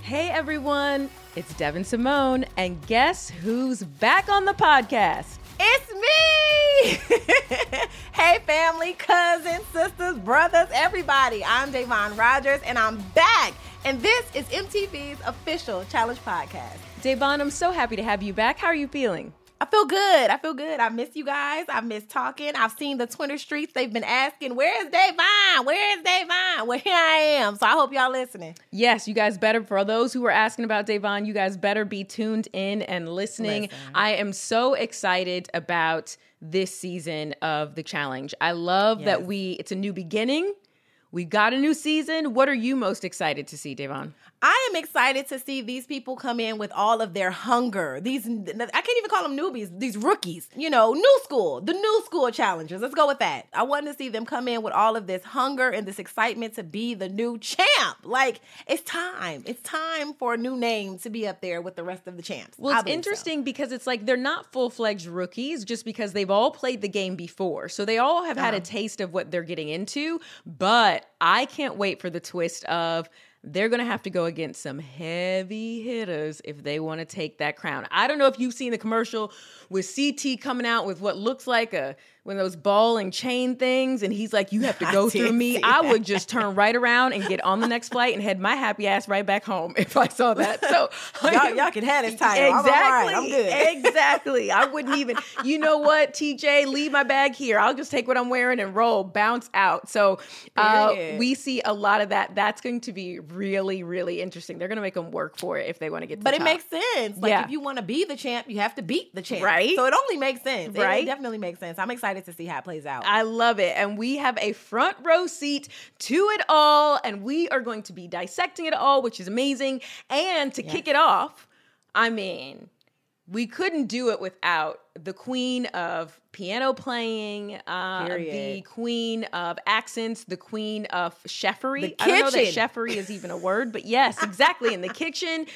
Hey everyone, it's Devyn Simone, and guess who's back on the podcast? It's me! Hey family, cousins, sisters, brothers, everybody. I'm Da'Vonne Rogers, and I'm back. And this is MTV's official Challenge podcast. Da'Vonne, I'm so happy to have you back. How are you feeling? I feel good. I miss you guys. I miss talking. I've seen the Twitter streets. They've been asking, where is Da'Vonne? Well, here I am. So I hope y'all listening. Yes, you guys better. For those who were asking about Da'Vonne, you guys better be tuned in and listening. I am so excited about this season of The Challenge. I love that it's a new beginning. We've got a new season. What are you most excited to see, Da'Vonne? I am excited to see these people come in with all of their hunger. These, I can't even call them newbies, these rookies, you know, new school, the new school challengers. Let's go with that. I want to see them come in with all of this hunger and this excitement to be the new champ. Like, it's time. It's time for a new name to be up there with the rest of the champs. Well, it's interesting because it's like they're not full-fledged rookies just because they've all played the game before. So they all have had a taste of what they're getting into, but I can't wait for the twist of they're going to have to go against some heavy hitters if they want to take that crown. I don't know if you've seen the commercial with CT coming out with what looks like one of those ball and chain things, and he's like, you have to go through me. I would just turn right around and get on the next flight and head my happy ass right back home if I saw that. So y'all can have this title. Exactly. I'm good. Exactly. I wouldn't even, you know what, TJ, leave my bag here. I'll just take what I'm wearing and roll, bounce out. So we see a lot of that. That's going to be really, really interesting. They're going to make them work for it if they want to get to the top. But it makes sense. Like if you want to be the champ, you have to beat the champ. Right. So it only makes sense. Right. It definitely makes sense. I'm excited to see how it plays out. I love it. And we have a front row seat to it all. And we are going to be dissecting it all, which is amazing. And to kick it off, I mean, we couldn't do it without the queen of piano playing, the queen of accents, the queen of cheffery. I don't know that cheffery is even a word, but yes, exactly. In the kitchen.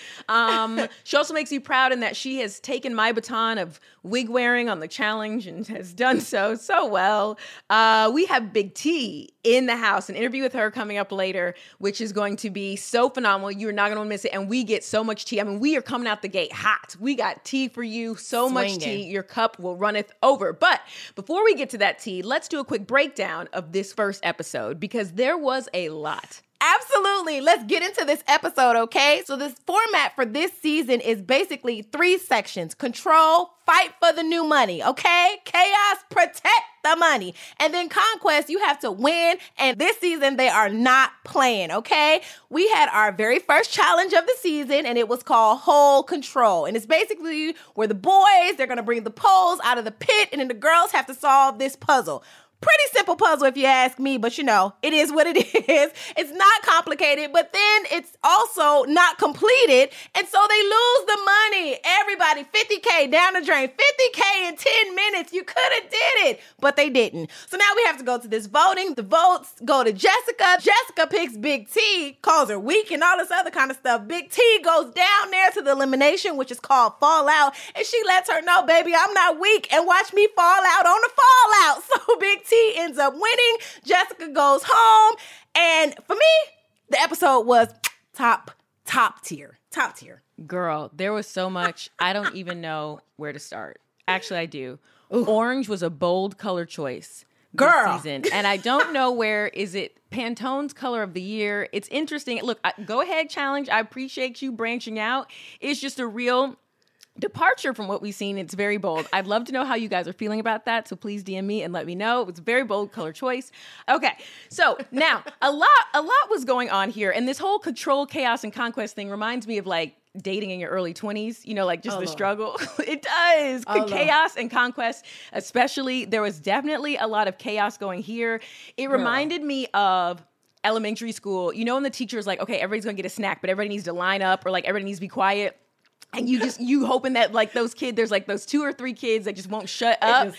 She also makes me proud in that she has taken my baton of wig wearing on the challenge and has done so well. We have Big T in the house, an interview with her coming up later, which is going to be so phenomenal. You're not going to miss it. And we get so much tea. I mean, we are coming out the gate hot. We got tea for you. So much tea. Your cup will runneth over. But before we get to that tea, let's do a quick breakdown of this first episode because there was a lot. Absolutely. Let's get into this episode, okay? So this format for this season is basically 3 sections. Control, fight for the new money, okay? Chaos, protect the money. And then conquest, you have to win. And this season, they are not playing, okay? We had our very first challenge of the season, and it was called Whole Control. And it's basically where the boys, they're going to bring the poles out of the pit, and then the girls have to solve this puzzle. Pretty simple puzzle if you ask me, but you know, it is what it is. It's not complicated, but then it's also not completed. And so they lose the money. Everybody, $50,000 down the drain, $50,000 in 10 minutes. You could have did it, but they didn't. So now we have to go to this voting. The votes go to Jessica. Jessica picks Big T, calls her weak and all this other kind of stuff. Big T goes down there to the elimination, which is called Fallout. And she lets her know, baby, I'm not weak. And watch me fall out on the fallout. So Big T ends up winning. Jessica goes home. And for me, the episode was top tier. Girl, there was so much. I don't even know where to start. Actually, I do. Ooh. Orange was a bold color choice. Girl. This season. And I don't know where is it. Pantone's color of the year. It's interesting. Look, go ahead, challenge. I appreciate you branching out. It's just a real departure from what we've seen. It's very bold. I'd love to know how you guys are feeling about that. So please DM me and let me know. It's a very bold color choice. Okay. So now a lot was going on here. And this whole control, chaos, and conquest thing reminds me of like dating in your early 20s, you know, like just the struggle. It does. Chaos and conquest, especially. There was definitely a lot of chaos going here. It reminded me of elementary school, you know, when the teacher's like, okay, everybody's gonna get a snack, but everybody needs to line up, or like everybody needs to be quiet. And you just, you hoping that like those kids, there's like those 2 or 3 kids that just won't shut up.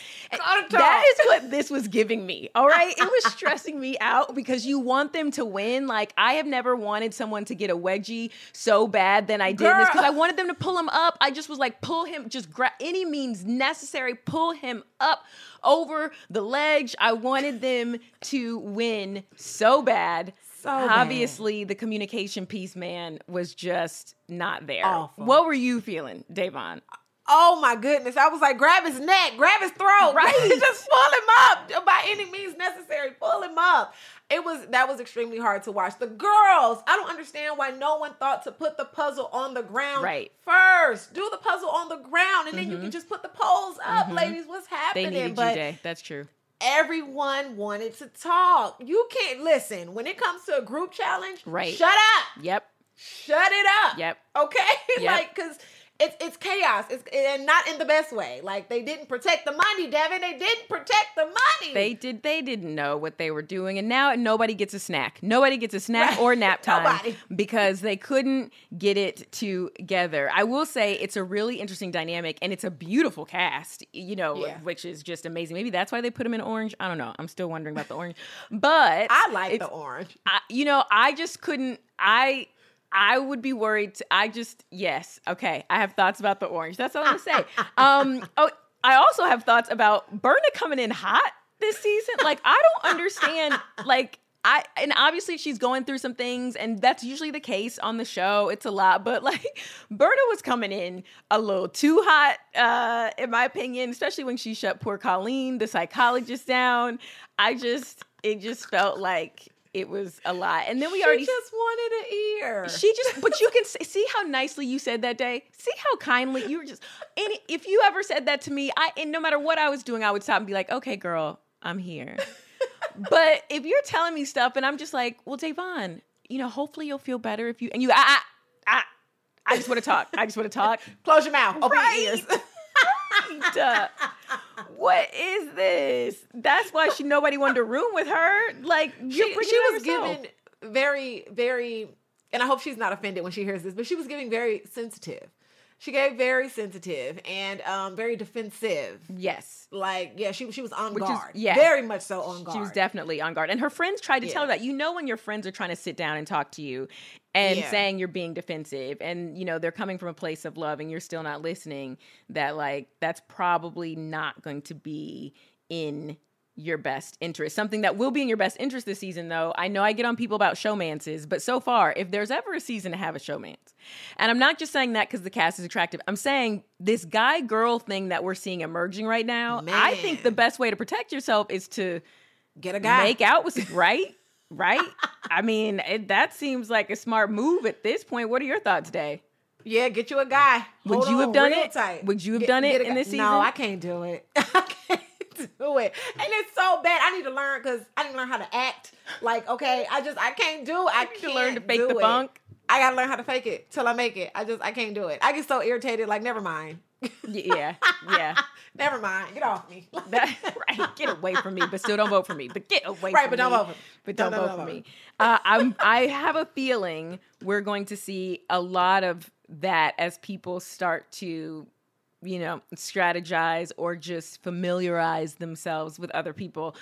That is what this was giving me. All right. It was stressing me out because you want them to win. Like I have never wanted someone to get a wedgie so bad than I did this, because I wanted them to pull him up. I just was like, pull him, just any means necessary, pull him up over the ledge. I wanted them to win so bad. So obviously, the communication piece, man, was just not there. Awful. What were you feeling, Da'Vonne? Oh, my goodness. I was like, grab his neck, grab his throat, right? Just pull him up by any means necessary. Pull him up. That was extremely hard to watch. The girls, I don't understand why no one thought to put the puzzle on the ground first. Do the puzzle on the ground, and then you can just put the poles up. Ladies, what's happening? They needed you, Jay. That's true. Everyone wanted to talk. You can't listen. When it comes to a group challenge, shut up. Yep. Shut it up. Yep. Okay? Yep. Like, because it's chaos. It's, and not in the best way. Like, they didn't protect the money, Devyn. They didn't protect the money. They didn't know what they were doing. And now nobody gets a snack. Nobody gets a snack or nap time. Nobody. Because they couldn't get it together. I will say it's a really interesting dynamic, and it's a beautiful cast, you know, which is just amazing. Maybe that's why they put them in orange. I don't know. I'm still wondering about the orange. But I like the orange. I would be worried. Okay. I have thoughts about the orange. That's all I'm going to say. I also have thoughts about Berna coming in hot this season. Like, I don't understand, like, and obviously she's going through some things, and that's usually the case on the show. It's a lot, but like Berna was coming in a little too hot, in my opinion, especially when she shut poor Colleen, the psychologist, down. It just felt like it was a lot. And then she just wanted an ear. But you can see how nicely you said that day. See how kindly you were just, and if you ever said that to me, and no matter what I was doing, I would stop and be like, okay, girl, I'm here. But if you're telling me stuff and I'm just like, well, Da'Vonne, you know, hopefully you'll feel better if you, and you, I just want to talk. I just want to talk. Close your mouth. Open your ears. What is this? That's why nobody wanted to room with her. Like, she was given very, very, and I hope she's not offended when she hears this, but she was giving very sensitive. She gave very sensitive and very defensive. Yes. Like, yeah, she was on guard. Yeah. Very much so on guard. She was definitely on guard. And her friends tried to tell her that. You know when your friends are trying to sit down and talk to you and saying you're being defensive and, you know, they're coming from a place of love and you're still not listening, that, like, that's probably not going to be in your best interest. Something that will be in your best interest this season, though. I know I get on people about showmances, but so far, if there's ever a season to have a showmance, and I'm not just saying that because the cast is attractive, I'm saying this guy-girl thing that we're seeing emerging right now, man. I think the best way to protect yourself is to get a guy, make out with, right? I mean, that seems like a smart move at this point. What are your thoughts, Day? Yeah, get you a guy. Would you have done it? Tight. Would you have done it in this season? No, I can't do it. Do it, and it's so bad. I need to learn how to act. Like, okay, I can't do. I need to learn to fake the funk. I gotta learn how to fake it till I make it. I can't do it. I get so irritated. Like, never mind. Yeah. Never mind. Get off me. Get away from me. But still, don't vote for me. But get away. Right, from but me. Don't vote. But don't vote for me. I have a feeling we're going to see a lot of that as people start to, you know, strategize or just familiarize themselves with other people.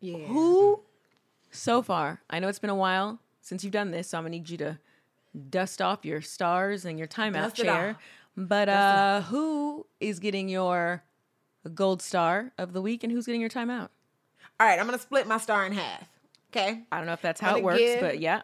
Yeah. Who, so far, I know it's been a while since you've done this, so I'm going to need you to dust off your stars and your timeout chair. But who is getting your gold star of the week and who's getting your timeout? All right, I'm going to split my star in half. Okay. I don't know if that's how it works, but yeah.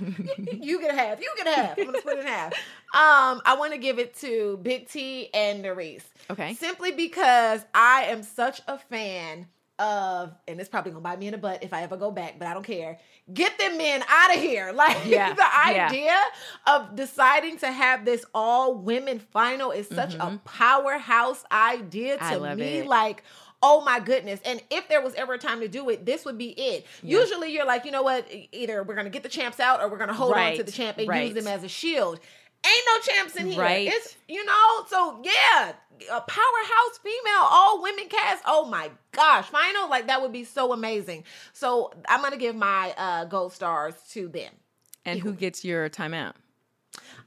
You get a half. You get a half. I'm going to split it in half. I want to give it to Big T and Nurys. Okay. Simply because I am such a fan of, and it's probably gonna bite me in the butt if I ever go back, but I don't care. Get them men out of here. Like the idea of deciding to have this all women final is such a powerhouse idea to me. Like, oh my goodness. And if there was ever a time to do it, this would be it. Yeah. Usually you're like, you know what? Either we're gonna get the champs out or we're gonna hold on to the champ and use them as a shield. Ain't no champs in here. It's, you know, so yeah, a powerhouse female, all women cast. Oh my gosh, final, like that would be so amazing. So I'm going to give my gold stars to them. And who gets your timeout?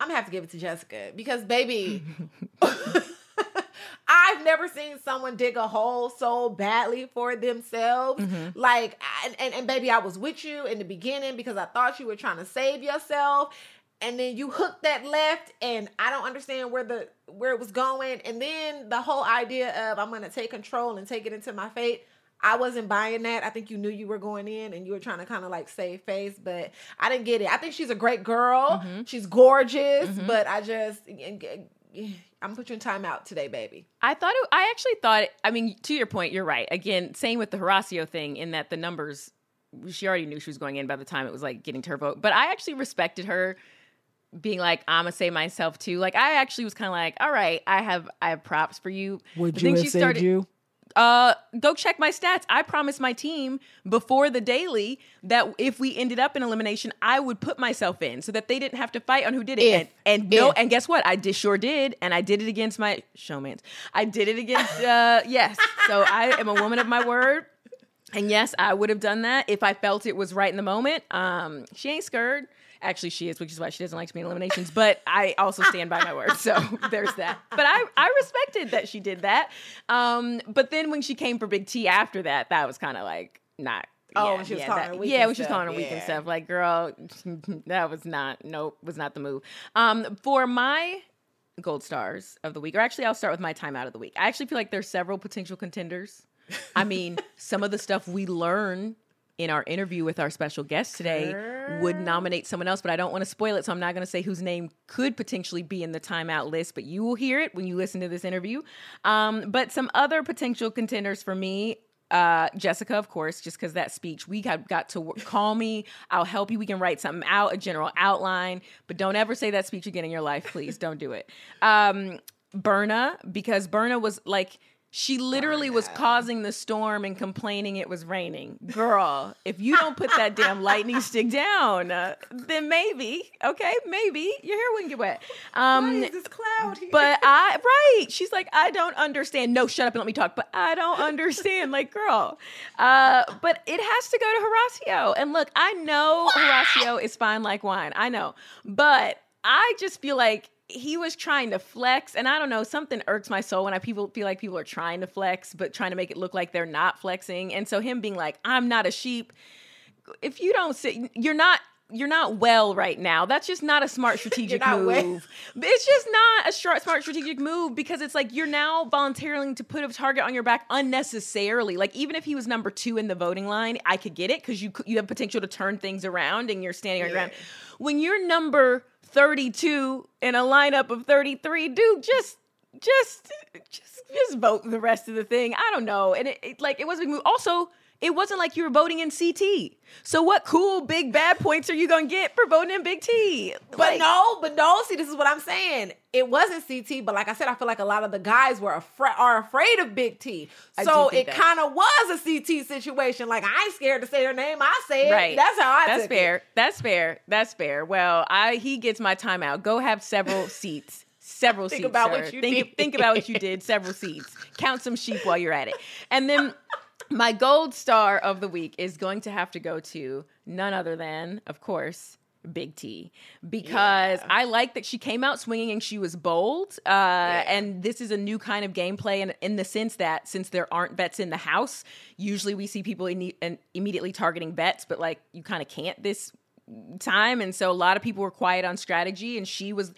I'm going to have to give it to Jessica because, baby, I've never seen someone dig a hole so badly for themselves. Like, and baby, I was with you in the beginning because I thought you were trying to save yourself. And then you hooked that left, and I don't understand where it was going. And then the whole idea of I'm going to take control and take it into my fate, I wasn't buying that. I think you knew you were going in, and you were trying to kind of like save face, but I didn't get it. I think she's a great girl. She's gorgeous, but I just... I'm putting time out today, baby. I mean, to your point, you're right. Again, same with the Horacio thing in that the numbers, she already knew she was going in by the time it was like getting to her vote. But I actually respected her being like, I'm gonna say myself too. Like, I actually was kind of like, all right, I have props for you. Would you have saved you? Go check my stats. I promised my team before the daily that if we ended up in elimination, I would put myself in so that they didn't have to fight on who did it. And guess what? I sure did. And I did it against my showmans. I did it against, yes. So I am a woman of my word. And yes, I would have done that if I felt it was right in the moment. She ain't scared. Actually, she is, which is why she doesn't like to be in eliminations. But I also stand by my word. So there's that. But I respected that she did that. But then when she came for Big T after that, that was kind of like not. Oh, yeah, she was calling her weak. Yeah, when she was calling her weak and stuff. Like, girl, that was not. Nope, was not the move. For my gold stars of the week, or actually, I'll start with my timeout of the week. I actually feel like there's several potential contenders. I mean, some of the stuff we learn in our interview with our special guest today would nominate someone else, but I don't want to spoil it, so I'm not going to say whose name could potentially be in the timeout list, but you will hear it when you listen to this interview. But some other potential contenders for me, Jessica, of course, just because that speech, we got to work, call me, I'll help you, we can write something out, a general outline, but don't ever say that speech again in your life, please, don't do it. Berna, because Berna was like... She literally was causing the storm and complaining it was raining. Girl, if you don't put that damn lightning stick down, then maybe your hair wouldn't get wet. Why is this cloud here? She's like, I don't understand. No, shut up and let me talk. But I don't understand. Like, girl. But it has to go to Horacio. And look, I know Horacio is fine like wine. I know. But I just feel like he was trying to flex, and I don't know, something irks my soul when people feel like people are trying to flex, but trying to make it look like they're not flexing. And so him being like, I'm not a sheep. If you don't sit, you're not well right now. That's just not a smart strategic move. It's just not a smart strategic move because it's like you're now voluntarily to put a target on your back unnecessarily. Like even if he was number 2 in the voting line, I could get it because you have potential to turn things around and you're standing on your ground. When you're number 32 in a lineup of 33, dude, just vote the rest of the thing. I don't know. And it was a big move. Also, it wasn't like you were voting in CT. So what cool big bad points are you going to get for voting in Big T? But no. See, this is what I'm saying. It wasn't CT, but like I said, I feel like a lot of the guys were are afraid of Big T. So it kind of was a CT situation. Like, I ain't scared to say her name. I say it. Right. That's how I took it. That's fair. Well, he gets my timeout. Go have several seats. Several seats, Think about what you did. Several seats. Count some sheep while you're at it. And then... my gold star of the week is going to have to go to none other than, of course, Big T, because I like that she came out swinging and she was bold. And this is a new kind of gameplay, and in the sense that since there aren't vets in the house, usually we see people immediately targeting vets, but like you kind of can't this time, and so a lot of people were quiet on strategy, and she was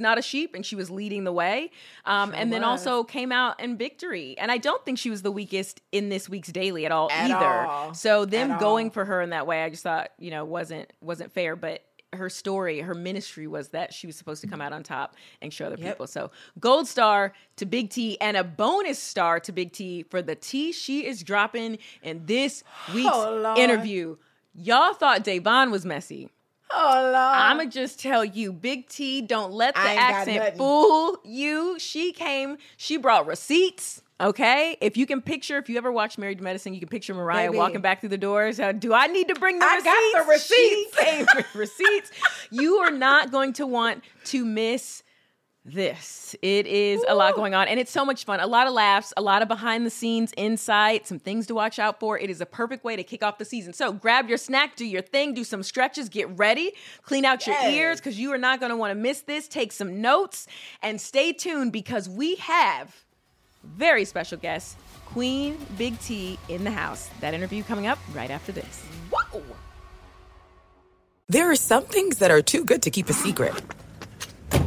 not a sheep, and she was leading the way, then also came out in victory. And I don't think she was the weakest in this week's daily at all. So them going for her in that way, I just thought, you know, wasn't fair. But her story, her ministry was that she was supposed to come out on top and show other people. So gold star to Big T and a bonus star to Big T for the tea she is dropping in this week's interview. Y'all thought Da'Vonne was messy. Oh, Lord. I'ma just tell you, Big T, don't let the accent fool you. She came, she brought receipts. Okay, if you can picture, if you ever watched Married to Medicine, you can picture Mariah walking back through the doors. Do I need to bring the receipts? I got the receipts. She came with receipts. You are not going to want to miss this. It is a lot going on, and it's so much fun. A lot of laughs, a lot of behind the scenes insight, some things to watch out for. It is a perfect way to kick off the season. So grab your snack, do your thing, do some stretches, get ready, clean out your ears because you are not going to want to miss this. Take some notes and stay tuned because we have very special guest, Queen Big T in the house. That interview coming up right after this. Whoa! There are some things that are too good to keep a secret.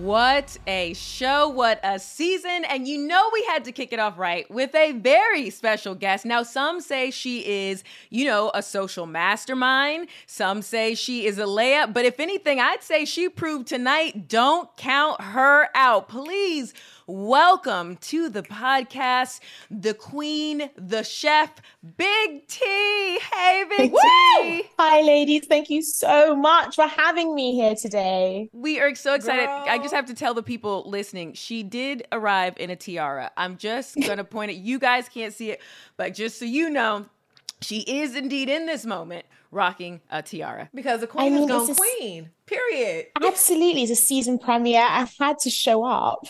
What a show, what a season. And you know we had to kick it off right with a very special guest. Now, some say she is, you know, a social mastermind. Some say she is a layup. But if anything, I'd say she proved tonight, don't count her out. Please welcome to the podcast, the queen, the chef, Big T. Hey, Big T. Hi, ladies. Thank you so much for having me here today. We are so excited. Girl. I just have to tell the people listening, she did arrive in a tiara. I'm just going to point at you guys can't see it, but just so you know, she is indeed in this moment rocking a tiara. Because the queen is no queen. Period. Absolutely. It's a season premiere. I had to show up.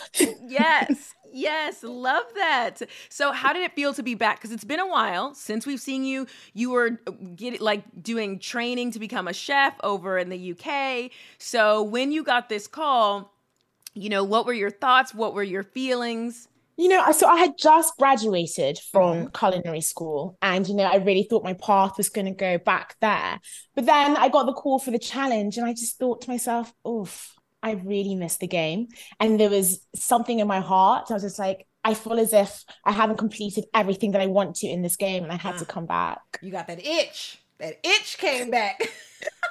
Yes. Yes. Love that. So how did it feel to be back? Because it's been a while since we've seen you. You were doing training to become a chef over in the UK. So when you got this call, you know, what were your thoughts? What were your feelings? You know, so I had just graduated from culinary school and, you know, I really thought my path was going to go back there. But then I got the call for the challenge and I just thought to myself, oof, I really missed the game. And there was something in my heart. I was just like, I feel as if I haven't completed everything that I want to in this game and I had to come back. You got that itch. That itch came back.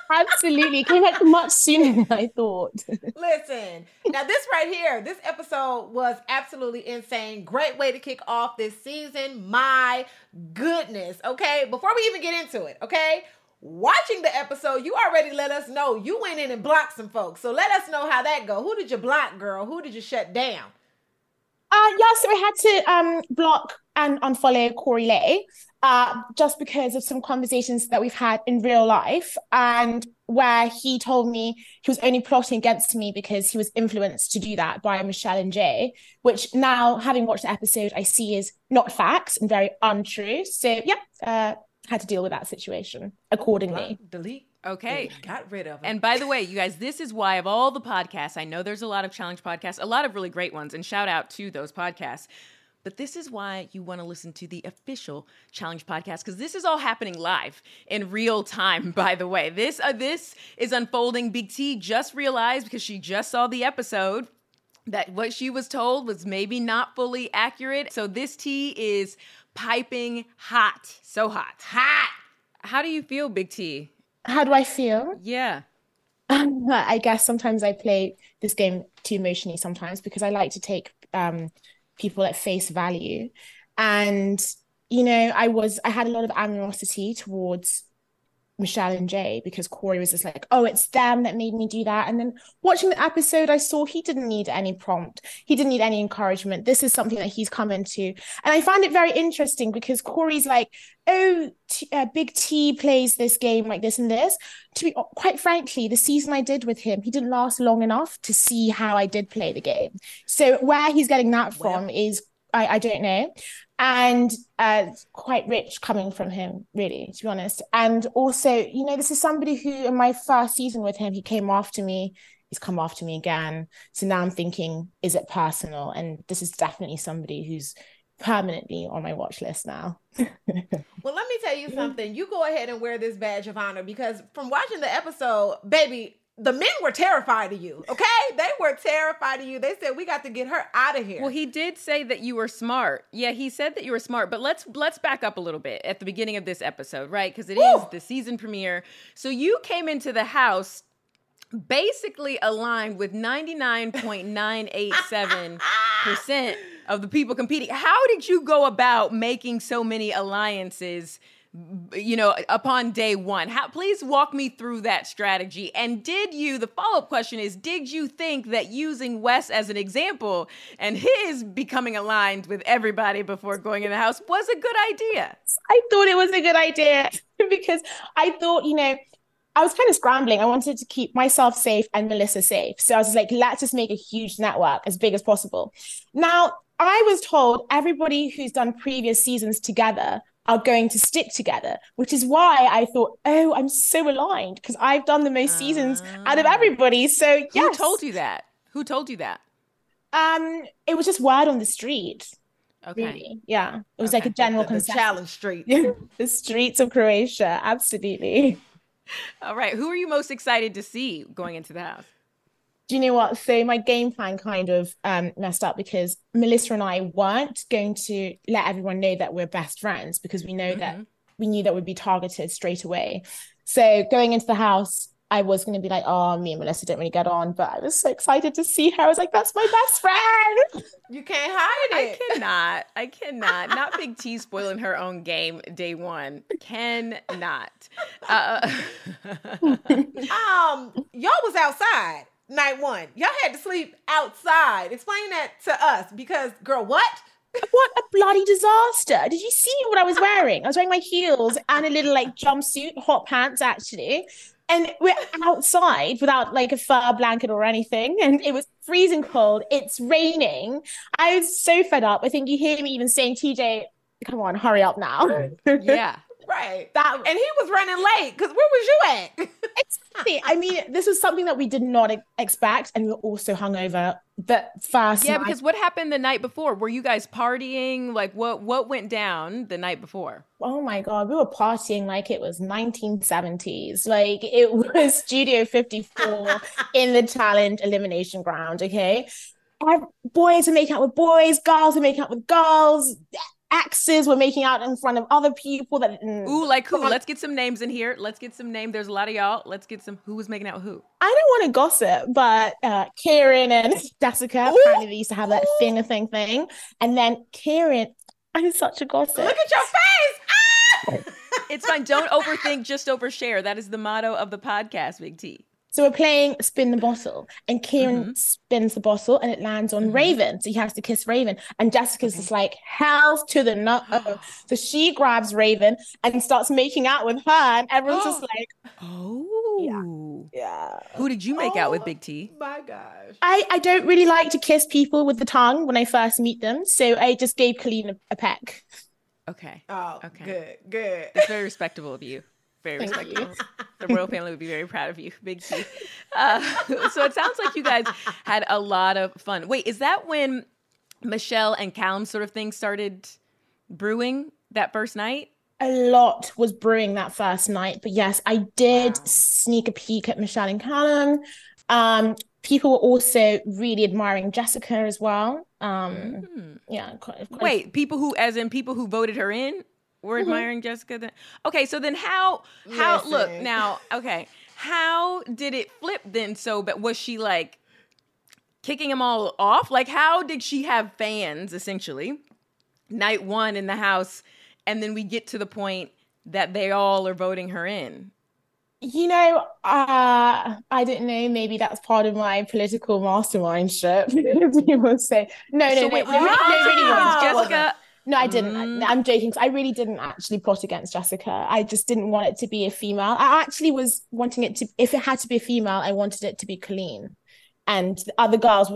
Absolutely. It came back much sooner than I thought. Listen, now this right here, this episode was absolutely insane. Great way to kick off this season. My goodness. Okay, before we even get into it, okay, watching the episode, you already let us know you went in and blocked some folks. So let us know how that go. Who did you block, girl? Who did you shut down? So I had to block and unfollow Corey Lay. Just because of some conversations that we've had in real life and where he told me he was only plotting against me because he was influenced to do that by Michelle and Jay, which now, having watched the episode, I see is not facts and very untrue. So, had to deal with that situation accordingly. Delete. Okay. Got rid of it. And by the way, you guys, this is why of all the podcasts, I know there's a lot of challenge podcasts, a lot of really great ones, and shout out to those podcasts. But this is why you want to listen to the official Challenge podcast, because this is all happening live in real time, by the way. This is unfolding. Big T just realized, because she just saw the episode, that what she was told was maybe not fully accurate. So this T is piping hot. So hot. Hot! How do you feel, Big T? How do I feel? Yeah. I guess sometimes I play this game too emotionally sometimes, because I like to take... people at face value. And, you know, I had a lot of animosity towards Michelle and Jay, because Corey was just like, oh, it's them that made me do that. And then watching the episode, I saw he didn't need any prompt. He didn't need any encouragement. This is something that he's come into. And I find it very interesting because Corey's like, oh, Big T plays this game like this and this. To be quite frankly, the season I did with him, he didn't last long enough to see how I did play the game. So where he's getting that from is, I don't know. And quite rich coming from him, really, to be honest. And also, you know, this is somebody who in my first season with him, he came after me, he's come after me again. So now I'm thinking, is it personal? And this is definitely somebody who's permanently on my watch list now. Well, let me tell you something. You go ahead and wear this badge of honor, because from watching the episode, baby, the men were terrified of you, okay? They were terrified of you. They said, we got to get her out of here. Well, he did say that you were smart. Yeah, he said that you were smart, but let's back up a little bit at the beginning of this episode, right? Because it is the season premiere. So you came into the house basically aligned with 99.987% of the people competing. How did you go about making so many alliances, you know, upon day one? How, please walk me through that strategy. And did you, the follow-up question is, did you think that using Wes as an example and his becoming aligned with everybody before going in the house was a good idea? I thought it was a good idea because I thought, you know, I was kind of scrambling. I wanted to keep myself safe and Melissa safe. So I was like, let's just make a huge network as big as possible. Now, I was told everybody who's done previous seasons together are going to stick together, which is why I thought, oh, I'm so aligned because I've done the most seasons out of everybody. So yes. Who told you that? Who told you that? It was just word on the street. Okay. Really. Yeah. It was like a general consensus. Challenge street. The streets of Croatia. Absolutely. All right. Who are you most excited to see going into the house? Do you know what? So my game plan kind of messed up because Melissa and I weren't going to let everyone know that we're best friends because we know that we knew that we'd be targeted straight away. So going into the house, I was going to be like, oh, me and Melissa didn't really get on, but I was so excited to see her. I was like, that's my best friend. You can't hide it. I cannot. Not Big T spoiling her own game day one. Cannot. Y'all was outside. Night one. Y'all had to sleep outside. Explain that to us because, girl, what? What a bloody disaster. Did you see what I was wearing? I was wearing my heels and a little, like, jumpsuit, hot pants, actually. And we're outside without, like, a fur blanket or anything. And it was freezing cold. It's raining. I was so fed up. I think you hear me even saying, TJ, come on, hurry up now. Yeah. Right. And he was running late because where was you at? Exactly. I mean, this was something that we did not expect. And we were also hungover the first night. Because what happened the night before? Were you guys partying? Like what went down the night before? Oh my God. We were partying like it was 1970s. Like it was Studio 54 in the challenge elimination ground. Okay. Boys were making out with boys. Girls were making out with girls. Axes were making out in front of other people that ooh, like who? Let's get some names in here. Let's get some name. There's a lot of y'all. Let's get some. Who was making out with who? I don't want to gossip, but Kieran and Jessica, apparently they used to have that thing. And then Kieran, I'm such a gossip. Look at your face. Ah! It's fine. Don't overthink, just overshare. That is the motto of the podcast, Big T. So we're playing Spin the Bottle, and Kieran spins the bottle, and it lands on Raven. So he has to kiss Raven. And Jessica's just like, health to the nut. So she grabs Raven and starts making out with her. And everyone's just like, oh. Yeah. Who did you make out with, Big T? My gosh. I don't really like to kiss people with the tongue when I first meet them. So I just gave Colleen a peck. Okay. Oh, okay. Good. That's very respectable of you. Very respectful. The royal family would be very proud of you, Big T. So it sounds like you guys had a lot of fun. Wait, is that when Michelle and Callum sort of thing started brewing that first night? A lot was brewing that first night. But yes, I did sneak a peek at Michelle and Callum. People were also really admiring Jessica as well. Yeah. Wait, people who, as in people who voted her in? We're admiring Jessica. Okay, so then how look now, okay. How did it flip then? So, but was she like kicking them all off? Like how did she have fans essentially night one in the house? And then we get to the point that they all are voting her in. You know, I don't know, maybe that's part of my political mastermindship. People say, Jessica. No, I didn't. I'm joking. I really didn't actually plot against Jessica. I just didn't want it to be a female. I actually was wanting it to, if it had to be a female, I wanted it to be Colleen. And the other girls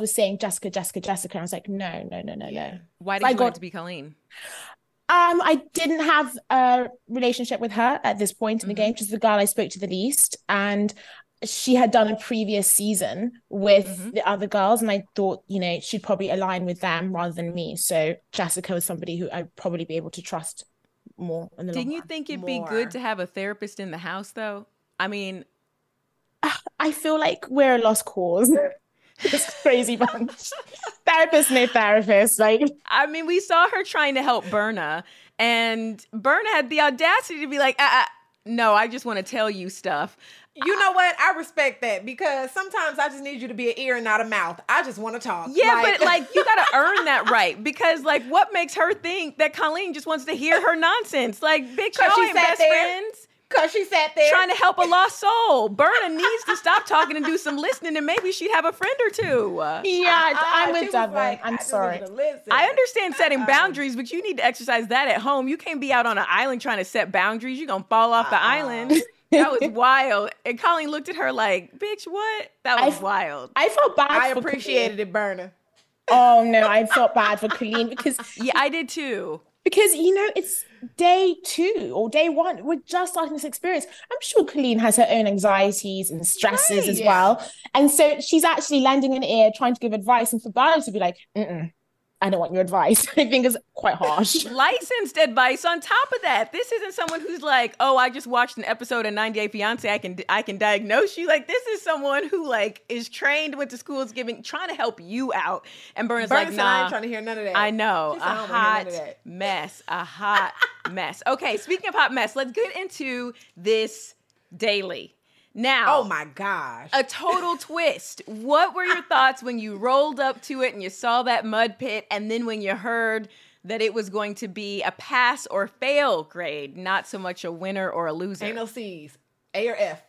were saying Jessica. And I was like, no. Why did you want it to be Colleen? I didn't have a relationship with her at this point in the game. She's the girl I spoke to the least, and she had done a previous season with the other girls, and I thought, you know, she'd probably align with them rather than me. So Jessica was somebody who I'd probably be able to trust more in the long run. Didn't you think it'd be good to have a therapist in the house, though? I mean, I feel like we're a lost cause. This crazy bunch. no therapist. Like, I mean, we saw her trying to help Berna, and Berna had the audacity to be like, no, I just want to tell you stuff. You know what? I respect that, because sometimes I just need you to be an ear and not a mouth. I just want to talk. Yeah, but you got to earn that right, because what makes her think that Colleen just wants to hear her nonsense? Big Show ain't best friends. Because she sat there trying to help a lost soul. Berna needs to stop talking and do some listening, and maybe she'd have a friend or two. Yeah, I'm with Devyn. I'm sorry. I understand setting boundaries, but you need to exercise that at home. You can't be out on an island trying to set boundaries. You're going to fall off the island. That was wild. And Colleen looked at her like, bitch, what? That was wild. I felt bad. I appreciated it, Berna. Oh, no, I felt bad for Colleen because... Yeah, I did too. Because, you know, it's day two or day one. We're just starting this experience. I'm sure Colleen has her own anxieties and stresses as well. And so she's actually lending an ear, trying to give advice. And for Berna to be like, I don't want your advice, I think is quite harsh. Licensed advice on top of that. This isn't someone who's like, oh, I just watched an episode of 90 Day Fiancé. I can diagnose you. This is someone who is trained, went to school, is trying to help you out. And Berna's like, nah. I ain't trying to hear none of that. I know. She's a hot mess. Okay, speaking of hot mess, let's get into this daily. Now, oh my gosh, a total twist. What were your thoughts when you rolled up to it and you saw that mud pit, and then when you heard that it was going to be a pass or fail grade, not so much a winner or a loser? Ain't no C's, A or F.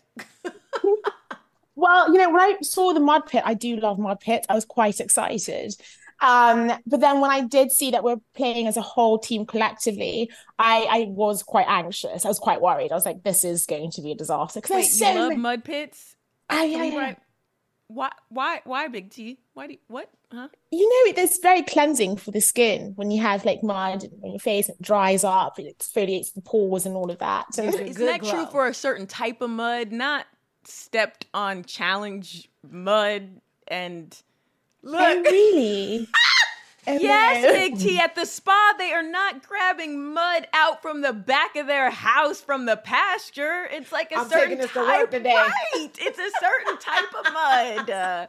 Well, you know, when I saw the mud pit, I do love mud pits. I was quite excited. But then when I did see that we're playing as a whole team collectively, I was quite anxious. I was quite worried. I was like, this is going to be a disaster. Wait, you love mud pits? Yeah. Why, Big T? Why do you, what? Huh? You know, it's very cleansing for the skin when you have mud on your face. It dries up. It exfoliates the pores and all of that. So isn't that true for a certain type of mud? Not stepped on challenge mud and... Look. Oh, really? Yes, Big T. At the spa, they are not grabbing mud out from the back of their house, from the pasture. It's like a certain type. Right. It's a certain type of mud. I'm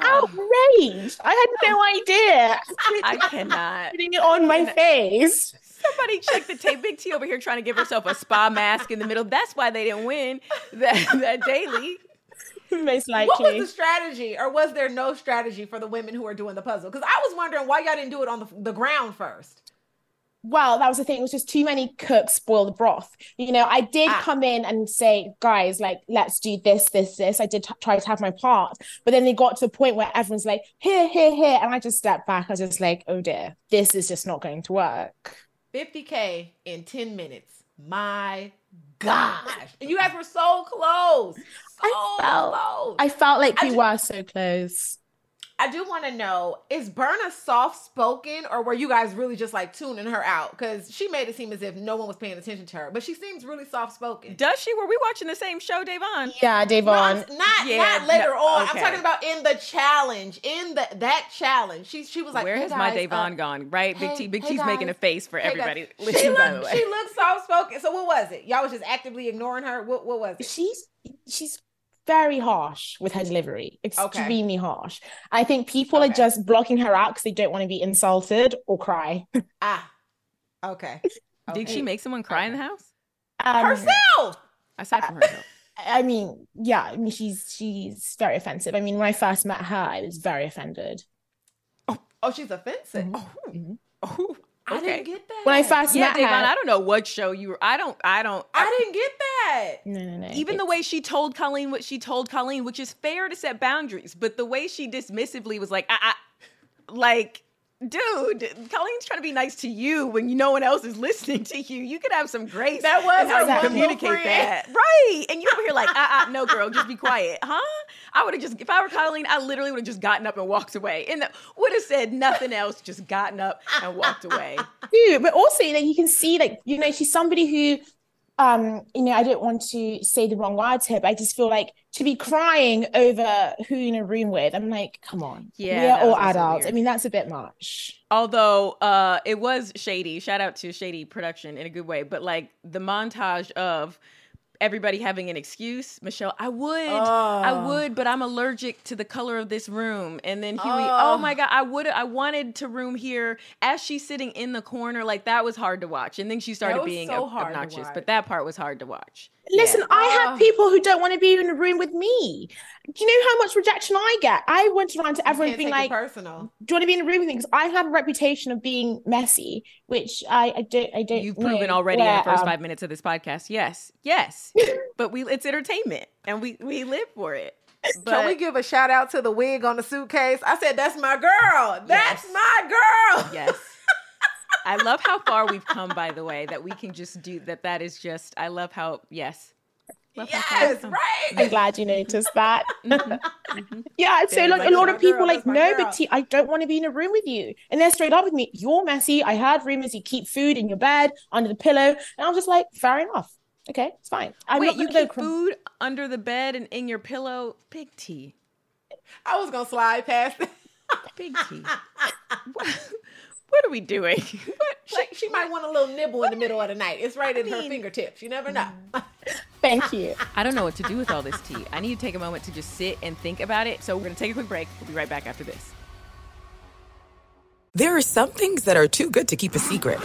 outraged. I had no idea. I cannot. Putting it on my face. Somebody check the tape. Big T over here trying to give herself a spa mask in the middle. That's why they didn't win that daily. Most likely. What was the strategy, or was there no strategy for the women who are doing the puzzle? Because I was wondering why y'all didn't do it on the ground first. Well, that was the thing. It was just too many cooks spoil the broth. You know, I did come in and say, guys, let's do this. I did try to have my part. But then they got to the point where everyone's like, here. And I just stepped back. I was just like, oh dear, this is just not going to work. 50K in 10 minutes. My gosh. And you guys were so close. I felt like we were so close. I do want to know, is Berna soft-spoken, or were you guys really just tuning her out? Because she made it seem as if no one was paying attention to her, but she seems really soft-spoken. Does she? Were we watching the same show, Da'Vonne? Yeah, Da'Vonne. Not later on. Okay. I'm talking about in the challenge, in that challenge. She was like, where has my Da'Vonne gone, right? Hey, Big T's guys. Making a face for everybody. She looks soft-spoken. So what was it? Y'all was just actively ignoring her? What was it? She's very harsh with her delivery, extremely harsh. I think people are just blocking her out because they don't want to be insulted or cry. Did she make someone cry in the house? Herself! Aside from herself. I mean, she's very offensive. I mean, when I first met her, I was very offended. Oh, she's offensive? Mm-hmm. Oh. Okay. I didn't get that. When I saw Snap Hat, I don't know what show you were. I didn't get that. No. Even the way she told Colleen what she told Colleen, which is fair to set boundaries, but the way she dismissively was like, dude, Colleen's trying to be nice to you when no one else is listening to you. You could have some grace. That was how you communicate that. Right. And you over here like, no, girl, just be quiet. Huh? I would have just, if I were Colleen, I literally would have just gotten up and walked away. And would have said nothing else, just gotten up and walked away. Dude, but also, like, you can see, like, you know, she's somebody who, I don't want to say the wrong words here, but I just feel like to be crying over who you're in a room with, I'm like, come on. Yeah, we're all adults. Weird. I mean, that's a bit much. Although it was shady. Shout out to Shady Production in a good way. But like the montage of everybody having an excuse, Michelle, I would, but I'm allergic to the color of this room. And then Huey, oh my God, I wanted to room here as she's sitting in the corner. Like that was hard to watch. And then she started being so obnoxious, but that part was hard to watch. Listen, yeah. I have people who don't want to be in a room with me. Do you know how much rejection I get? I went around to everyone being like, personal. Do you want to be in a room with me? Because I have a reputation of being messy, which I don't. You've proven already in the first 5 minutes of this podcast. Yes. But it's entertainment and we live for it. But can we give a shout out to the wig on the suitcase? I said, that's my girl. That's my girl. Yes. I love how far we've come, by the way, that we can just do that. That is just, I love how, yes, right. I'm glad you noticed that. Mm-hmm. Yeah, so like a lot of people like, no, Big T, I don't want to be in a room with you. And they're straight up with me. You're messy. I heard rumors you keep food in your bed, under the pillow. And I was just like, fair enough. Okay, it's fine. Wait, you keep food under the bed and in your pillow? Big T. I was going to slide past it. Big T. What are we doing? She might want a little nibble in the middle of the night. It's right in her fingertips. You never know. Thank you. I don't know what to do with all this tea. I need to take a moment to just sit and think about it. So we're going to take a quick break. We'll be right back after this. There are some things that are too good to keep a secret.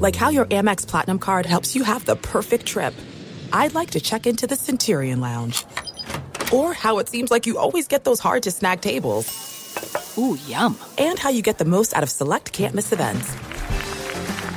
Like how your Amex Platinum card helps you have the perfect trip. I'd like to check into the Centurion Lounge. Or how it seems like you always get those hard-to-snag tables. Ooh, yum. And how you get the most out of select can't-miss events.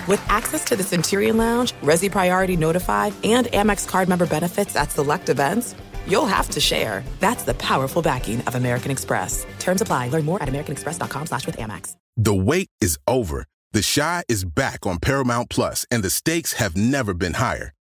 With access to the Centurion Lounge, Resi Priority Notified, and Amex card member benefits at select events, you'll have to share. That's the powerful backing of American Express. Terms apply. Learn more at americanexpress.com/withAmex. The wait is over. The Chi is back on Paramount+, and the stakes have never been higher.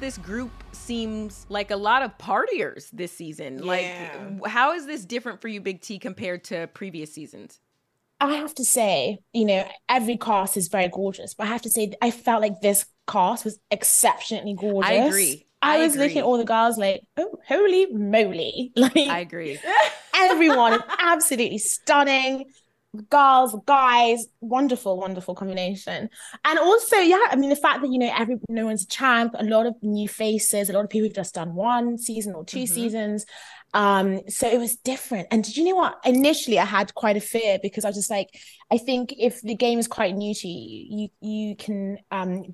This group seems like a lot of partiers this season. Yeah. Like, how is this different for you, Big T, compared to previous seasons? I have to say, every cast is very gorgeous, but I have to say I felt like this cast was exceptionally gorgeous. I agree. I was looking at all the girls like, oh, holy moly. Like, I agree. Everyone is absolutely stunning. Girls, guys, wonderful, wonderful combination. And also, the fact that, no one's a champ, a lot of new faces, a lot of people who've just done one season or two seasons. So it was different. And did you know what? Initially, I had quite a fear because I was just like, I think if the game is quite new to you, you can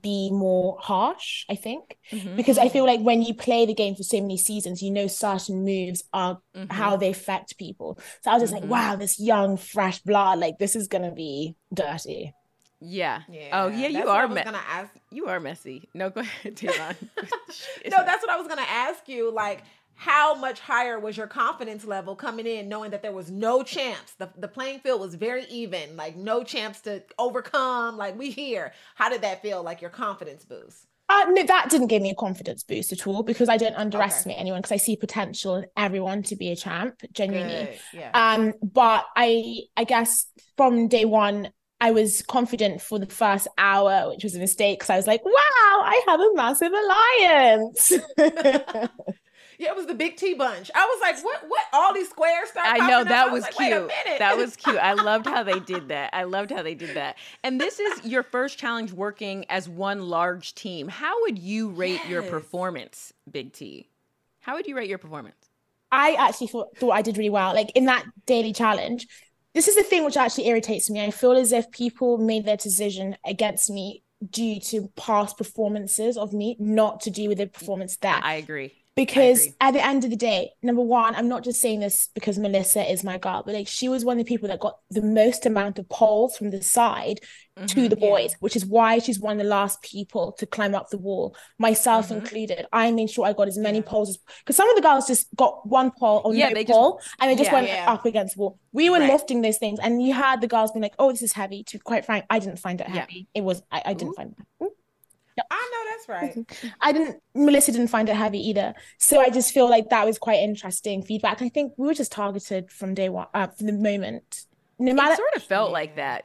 be more harsh, I think. Mm-hmm. Because I feel like when you play the game for so many seasons, certain moves are how they affect people. So I was just like, wow, this young, fresh blood, like this is going to be dirty. Yeah. Oh, yeah. You are messy. No, go ahead, Devon. No, that's what I was going to ask you. Like, how much higher was your confidence level coming in, knowing that there was no champs? The playing field was very even, like no champs to overcome. Like we here. How did that feel? Like your confidence boost? No, that didn't give me a confidence boost at all because I don't underestimate anyone because I see potential in everyone to be a champ, genuinely. Yeah. But I guess from day one, I was confident for the first hour, which was a mistake because I was like, wow, I have a massive alliance. Yeah, it was the Big T bunch. I was like, what? All these squares start popping up. I know, that was cute. Wait a minute. That was cute. I loved how they did that. I loved how they did that. And this is your first challenge working as one large team. How would you rate your performance, Big T? How would you rate your performance? I actually thought I did really well. Like in that daily challenge, this is the thing which actually irritates me. I feel as if people made their decision against me due to past performances of me, not to do with the performance there. I agree. Because at the end of the day, number one, I'm not just saying this because Melissa is my girl, but like she was one of the people that got the most amount of polls from the side to the boys, which is why she's one of the last people to climb up the wall, myself included. I made sure I got as many polls as, because some of the girls just got one poll or no poll, and they just went up against the wall. We were lifting those things, and you had the girls being like, "Oh, this is heavy." To be quite frank, I didn't find it heavy. It was I didn't find it heavy. I know that's right. Melissa didn't find it heavy either. So I just feel like that was quite interesting feedback. I think we were just targeted from day one, from the moment. No matter, it sort of felt like that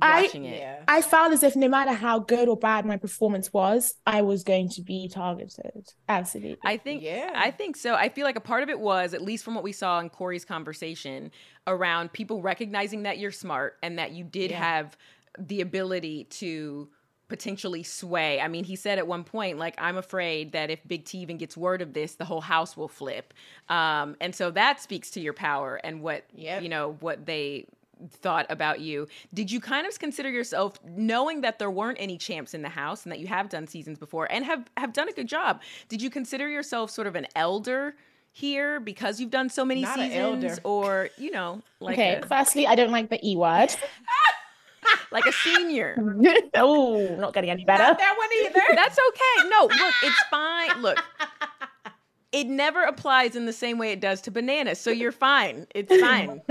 watching it. I felt as if no matter how good or bad my performance was, I was going to be targeted. Absolutely. I think so. I feel like a part of it was, at least from what we saw in Corey's conversation, around people recognizing that you're smart and that you did have the ability to potentially sway. I mean, he said at one point, like, I'm afraid that if Big T even gets word of this, the whole house will flip. And so that speaks to your power and what, you know, what they thought about you. Did you kind of consider yourself, knowing that there weren't any champs in the house and that you have done seasons before and have done a good job, did you consider yourself sort of an elder here because you've done so many seasons? Or, you know, like... Okay, firstly, I don't like the E word. Like a senior. Oh, not getting any better. Not that one either. That's okay. No, look, it's fine. Look, it never applies in the same way it does to bananas. So you're fine. It's fine.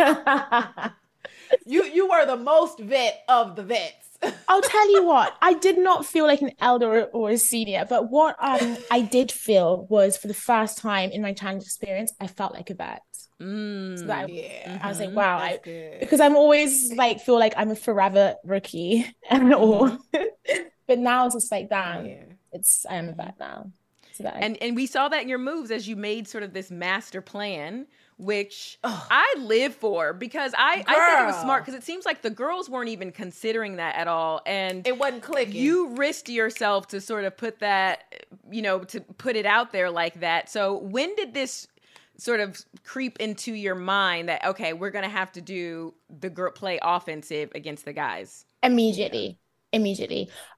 You were the most vet of the vets. I'll tell you what, I did not feel like an elder or a senior, but what I did feel was, for the first time in my challenge experience, I felt like a vet. So that I was like, wow, because I'm always like, feel like I'm a forever rookie and all. But now it's just like, damn, I am a vet now. So that and we saw that in your moves as you made sort of this master plan, which I live for, because I think it was smart, because it seems like the girls weren't even considering that at all. And it wasn't clicking. You risked yourself to sort of put that, you know, to put it out there like that. So when did this sort of creep into your mind that, okay, we're going to have to do the girl play offensive against the guys? Immediately.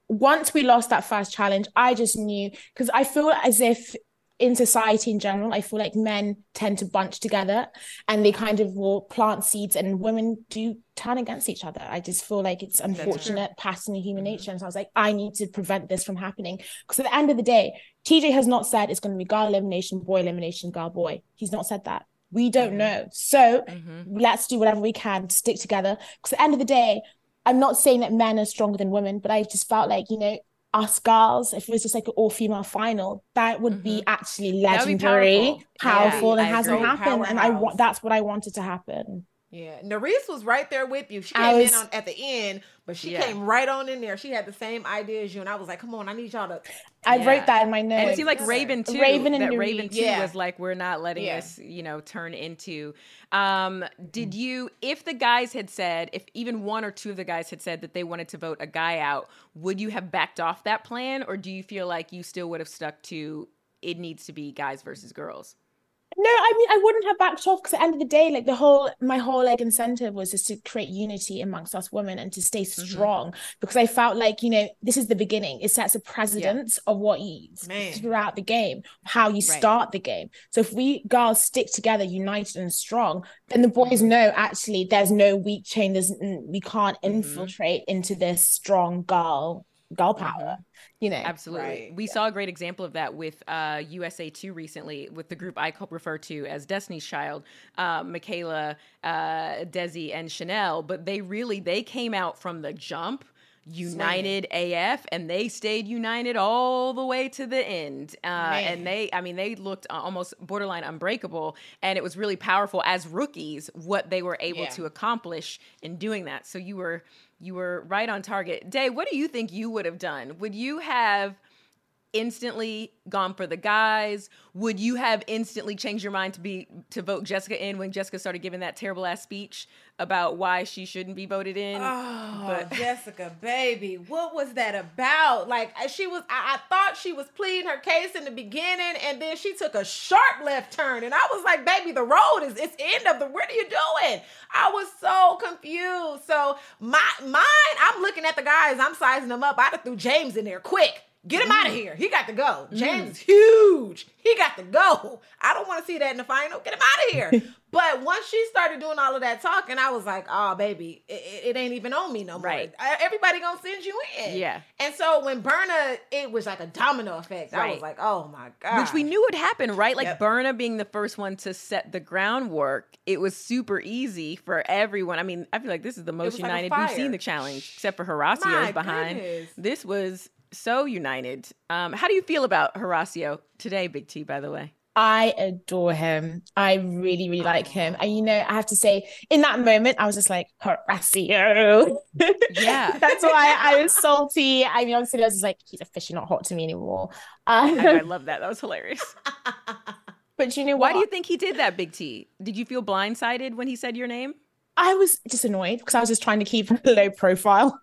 Once we lost that first challenge, I just knew, because I feel as if in society in general, I feel like men tend to bunch together and they kind of will plant seeds, and women do turn against each other. I just feel like it's unfortunate pattern of human nature. And so I was like, I need to prevent this from happening. Because at the end of the day, TJ has not said it's going to be girl elimination, boy elimination, girl, boy. He's not said that. We don't know. So let's do whatever we can to stick together. Because at the end of the day, I'm not saying that men are stronger than women, but I just felt like, you know, us girls, if it was just like an all-female final, that would be actually legendary, be powerful, and hasn't happened. Powerhouse. And that's what I wanted to happen. Yeah, Nurys was right there with you. She came in at the end, but she came right on in there. She had the same idea as you, and I was like, "Come on, I need y'all to." I wrote that in my notes. And it seemed like Raven too. Raven too was like, "We're not letting this, you know, turn into." Did you? If the guys had said, if even one or two of the guys had said that they wanted to vote a guy out, would you have backed off that plan, or do you feel like you still would have stuck to it? Needs to be guys versus girls. No, I mean, I wouldn't have backed off, because at the end of the day, like my whole like incentive was just to create unity amongst us women and to stay strong, because I felt like, you know, this is the beginning. It sets a precedence of what you throughout the game, how you start the game. So if we girls stick together, united and strong, then the boys know actually there's no weak chain. We can't infiltrate into this strong girl power, you know. Absolutely. We saw a great example of that with USA2 recently, with the group I refer to as Destiny's Child, Michaela, Desi, and Chanel. But they came out from the jump united AF, and they stayed united all the way to the end. And they looked almost borderline unbreakable, and it was really powerful as rookies what they were able to accomplish in doing that. So you were right on target. Day, what do you think you would have done? Would you have instantly gone for the guys? Would you have instantly changed your mind to vote Jessica in when Jessica started giving that terrible ass speech about why she shouldn't be voted in? Oh, but Jessica, baby, what was that about? Like, she was, I thought she was pleading her case in the beginning, and then she took a sharp left turn, and I was like, baby, the road is, it's end of the, what are you doing? I was so confused. So mine, I'm looking at the guys, I'm sizing them up. I'd have threw James in there quick. Get him out of here. He got to go. James is huge. He got to go. I don't want to see that in the final. Get him out of here. But once she started doing all of that talking, I was like, oh, baby, it ain't even on me no more. Right. Everybody going to send you in. Yeah. And so when Berna, it was like a domino effect. Right. I was like, oh, my God. Which we knew would happen, right? Like, yep. Berna being the first one to set the groundwork, it was super easy for everyone. I mean, I feel like this is the most united we've seen the challenge, except for Horacio is behind. Goodness. This was so united. How do you feel about Horacio today, Big T, by the way? I adore him. I really, really like him. And, you know, I have to say, in that moment, I was just like, Horacio. Yeah. That's why I was salty. I mean, obviously, I was just like, he's officially not hot to me anymore. I love that. That was hilarious. But you know what? Why do you think he did that, Big T? Did you feel blindsided when he said your name? I was just annoyed because I was just trying to keep a low profile.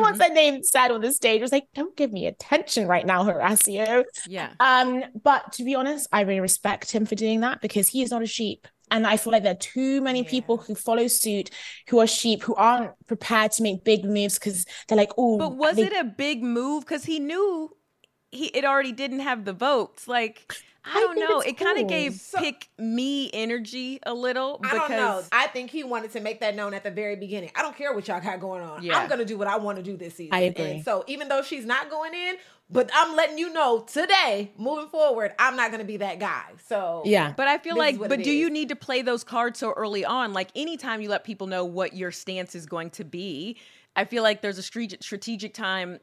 Once that name said on the stage, I was like, don't give me attention right now, Horacio. Yeah. But to be honest, I really respect him for doing that because he is not a sheep. And I feel like there are too many people who follow suit, who are sheep, who aren't prepared to make big moves because they're like, oh. But was it a big move? Because he knew it already didn't have the votes. Like, I don't know. It kind of gave pick me energy a little. Because I don't know. I think he wanted to make that known at the very beginning. I don't care what y'all got going on. Yeah. I'm going to do what I want to do this season. I agree. And so even though she's not going in, but I'm letting you know today, moving forward, I'm not going to be that guy. So yeah. But I feel like, but do you need to play those cards so early on? Like, anytime you let people know what your stance is going to be, I feel like there's a strategic time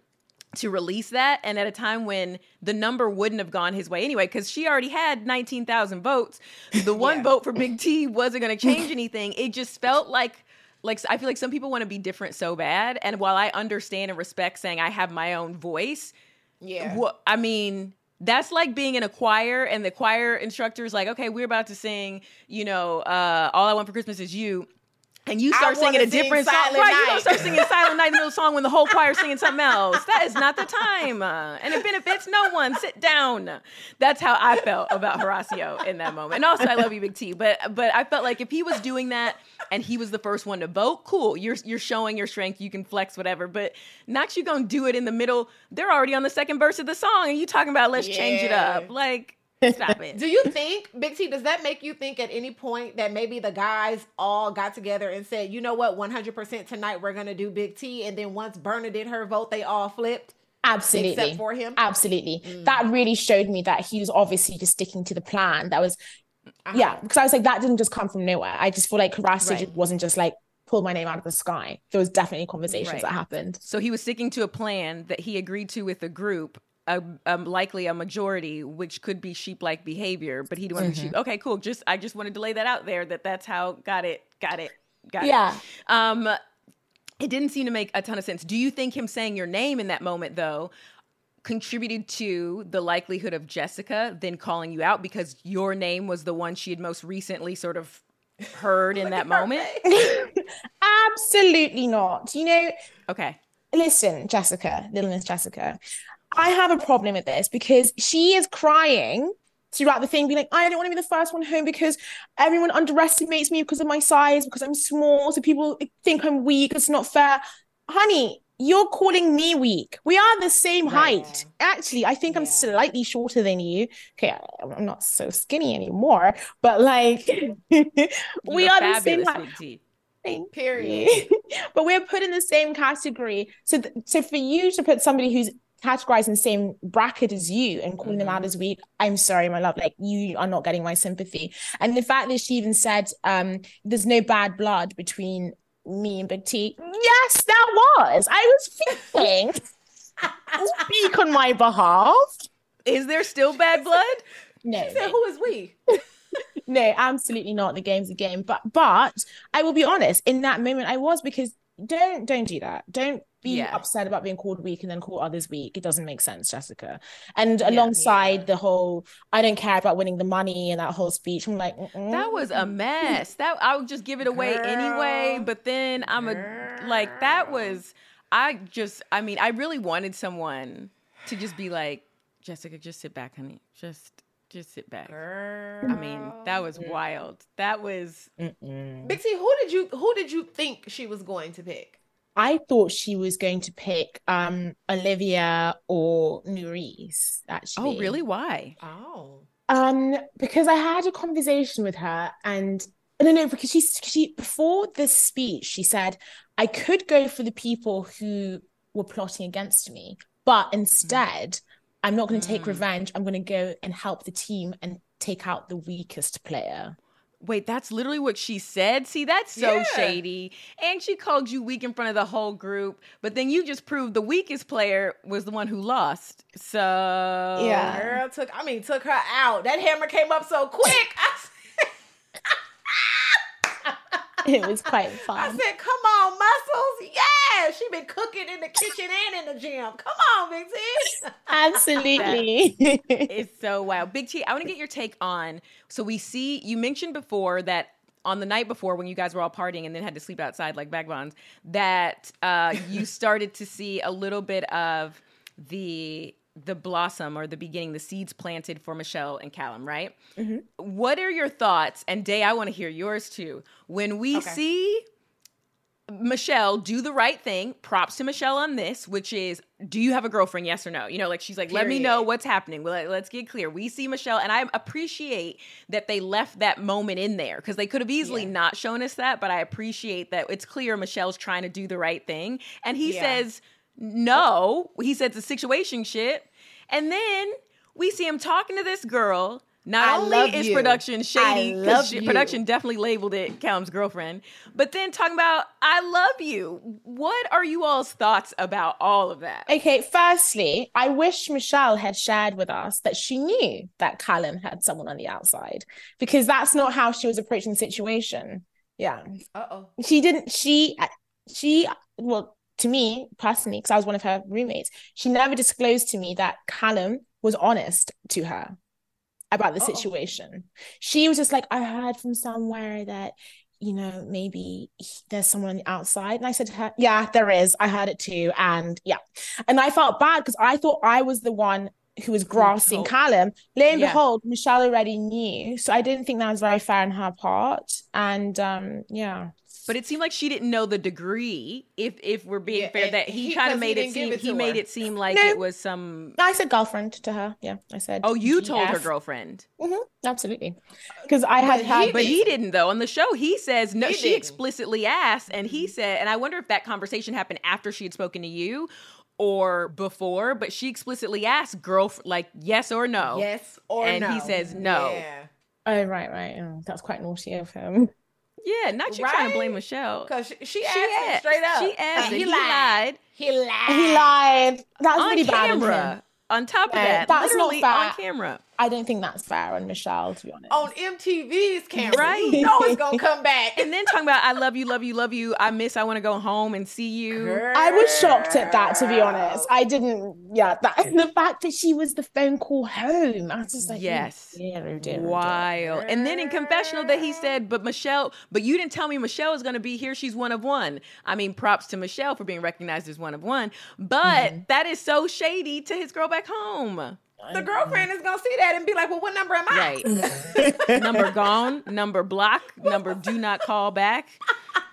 to release that, and at a time when the number wouldn't have gone his way anyway, because she already had 19,000 votes. The one vote for Big T wasn't going to change anything. It just felt like I feel like some people want to be different so bad, and while I understand and respect saying I have my own voice, I mean, that's like being in a choir, and the choir instructor is like, okay, we're about to sing, you know, All I Want for Christmas Is You. And you start singing a different song. Right, you don't start singing Silent Night in the middle of the song when the whole choir's singing something else. That is not the time. And it benefits no one. Sit down. That's how I felt about Horacio in that moment. And also, I love you, Big T. But I felt like if he was doing that and he was the first one to vote, cool. You're showing your strength. You can flex whatever. But not you gonna do it in the middle. They're already on the second verse of the song. And you talking about let's change it up. Like, stop it. Do you think, Big T, does that make you think at any point that maybe the guys all got together and said, you know what, 100% tonight we're going to do Big T, and then once Berna did her vote, they all flipped? Absolutely. Except for him? Absolutely. That really showed me that he was obviously just sticking to the plan. That was, yeah, because I was like, that didn't just come from nowhere. I just feel like Horacio wasn't just like, pull my name out of the sky. There was definitely conversations that happened. So he was sticking to a plan that he agreed to with the group, likely a majority, which could be sheep-like behavior, but he didn't want to be sheep. Okay, cool. I just wanted to lay that out there. That's how. Got it. Yeah. It didn't seem to make a ton of sense. Do you think him saying your name in that moment, though, contributed to the likelihood of Jessica then calling you out because your name was the one she had most recently sort of heard in that moment? Absolutely not. You know. Okay. Listen, Jessica, little Miss Jessica. I have a problem with this because she is crying throughout the thing, being like, I don't want to be the first one home because everyone underestimates me because of my size, because I'm small, so people think I'm weak. It's not fair. Honey, you're calling me weak. We are the same height. Actually, I think I'm slightly shorter than you. Okay, I'm not so skinny anymore, but like, we are the same height. Period. But we're put in the same category. So for you to put somebody who's categorized in the same bracket as you and calling them out as weak, I'm sorry, my love, like, you are not getting my sympathy. And the fact that she even said there's no bad blood between me and Big T, yes, there was. I was feeling speak on my behalf. Is there still bad blood? No. She said, who is we? No, absolutely not. The game's a game. But I will be honest, in that moment I was, because don't do that. Don't be upset about being called weak and then call others weak. It doesn't make sense, Jessica. And alongside the whole, I don't care about winning the money and that whole speech, I'm like, that was a mess. That I would just give it away anyway. But then I really wanted someone to just be like, Jessica, just sit back, honey. Just sit back. Girl. I mean, that was wild. That was Big T, who did you think she was going to pick? I thought she was going to pick Olivia or Nurys, actually. Oh, really? Why? Oh. Because I had a conversation with her and because she before this speech, she said, I could go for the people who were plotting against me, but instead I'm not going to take revenge. I'm going to go and help the team and take out the weakest player. Wait, that's literally what she said? See, that's so shady. And she called you weak in front of the whole group, but then you just proved the weakest player was the one who lost. So... yeah. Girl took her out. That hammer came up so quick. It was quite fun. I said, come on, Muscles. Yeah, she been cooking in the kitchen and in the gym. Come on, Big T. Absolutely. It's so wild. Big T, I want to get your take on, so we see, you mentioned before that on the night before when you guys were all partying and then had to sleep outside like vagabonds, that you started to see a little bit of the blossom or the beginning, the seeds planted for Michelle and Callum, right? Mm-hmm. What are your thoughts? And Day, I want to hear yours too. When we see Michelle do the right thing, props to Michelle on this, which is, do you have a girlfriend? Yes or no? You know, like she's like, period. Let me know what's happening. Well, let's get clear. We see Michelle, and I appreciate that they left that moment in there because they could have easily not shown us that, but I appreciate that it's clear Michelle's trying to do the right thing. And he says, no, he said it's a situationship. And then we see him talking to this girl. Not only is production shady, because production definitely labeled it Callum's girlfriend, but then talking about, I love you. What are you all's thoughts about all of that? Okay, firstly, I wish Michelle had shared with us that she knew that Callum had someone on the outside, because that's not how she was approaching the situation. Yeah. Uh-oh. She didn't, to me personally, because I was one of her roommates, she never disclosed to me that Callum was honest to her about the situation. She was just like, I heard from somewhere that, you know, maybe there's someone on the outside. And I said to her, yeah, there is. I heard it too. And and I felt bad because I thought I was the one who was grasping Callum. Lo and behold, Michelle already knew. So I didn't think that was very fair on her part. And but it seemed like she didn't know the degree, if we're being fair, that he kind of made it seem like it was some... No, I said girlfriend to her. Yeah, I said... Oh, you told her girlfriend. Mm-hmm. Absolutely. Because I had... But he didn't, though. On the show, he says, no, she explicitly asked, and he said... And I wonder if that conversation happened after she had spoken to you or before, but she explicitly asked girlfriend, like, yes or no. Yes or no. And he says no. Yeah. Oh, right. Oh, that's quite naughty of him. Yeah, not you trying to blame Michelle. Because she asked straight up. She asked and he lied. He lied. That's really bad on camera. On top of that, that's not fair. On camera. I don't think that's fair on Michelle, to be honest. On MTV's camera. Right. You know it's going to come back. And then talking about, I love you, love you, love you. I want to go home and see you. Girl. I was shocked at that, to be honest. I didn't, the fact that she was the phone call home. I was just like, wild. Girl. And then in confessional that he said, but you didn't tell me Michelle was going to be here. She's one of one. I mean, props to Michelle for being recognized as one of one. But that is so shady to his girl back home. The girlfriend is going to see that and be like, well, what number am I? Right. Number gone, number block, number do not call back.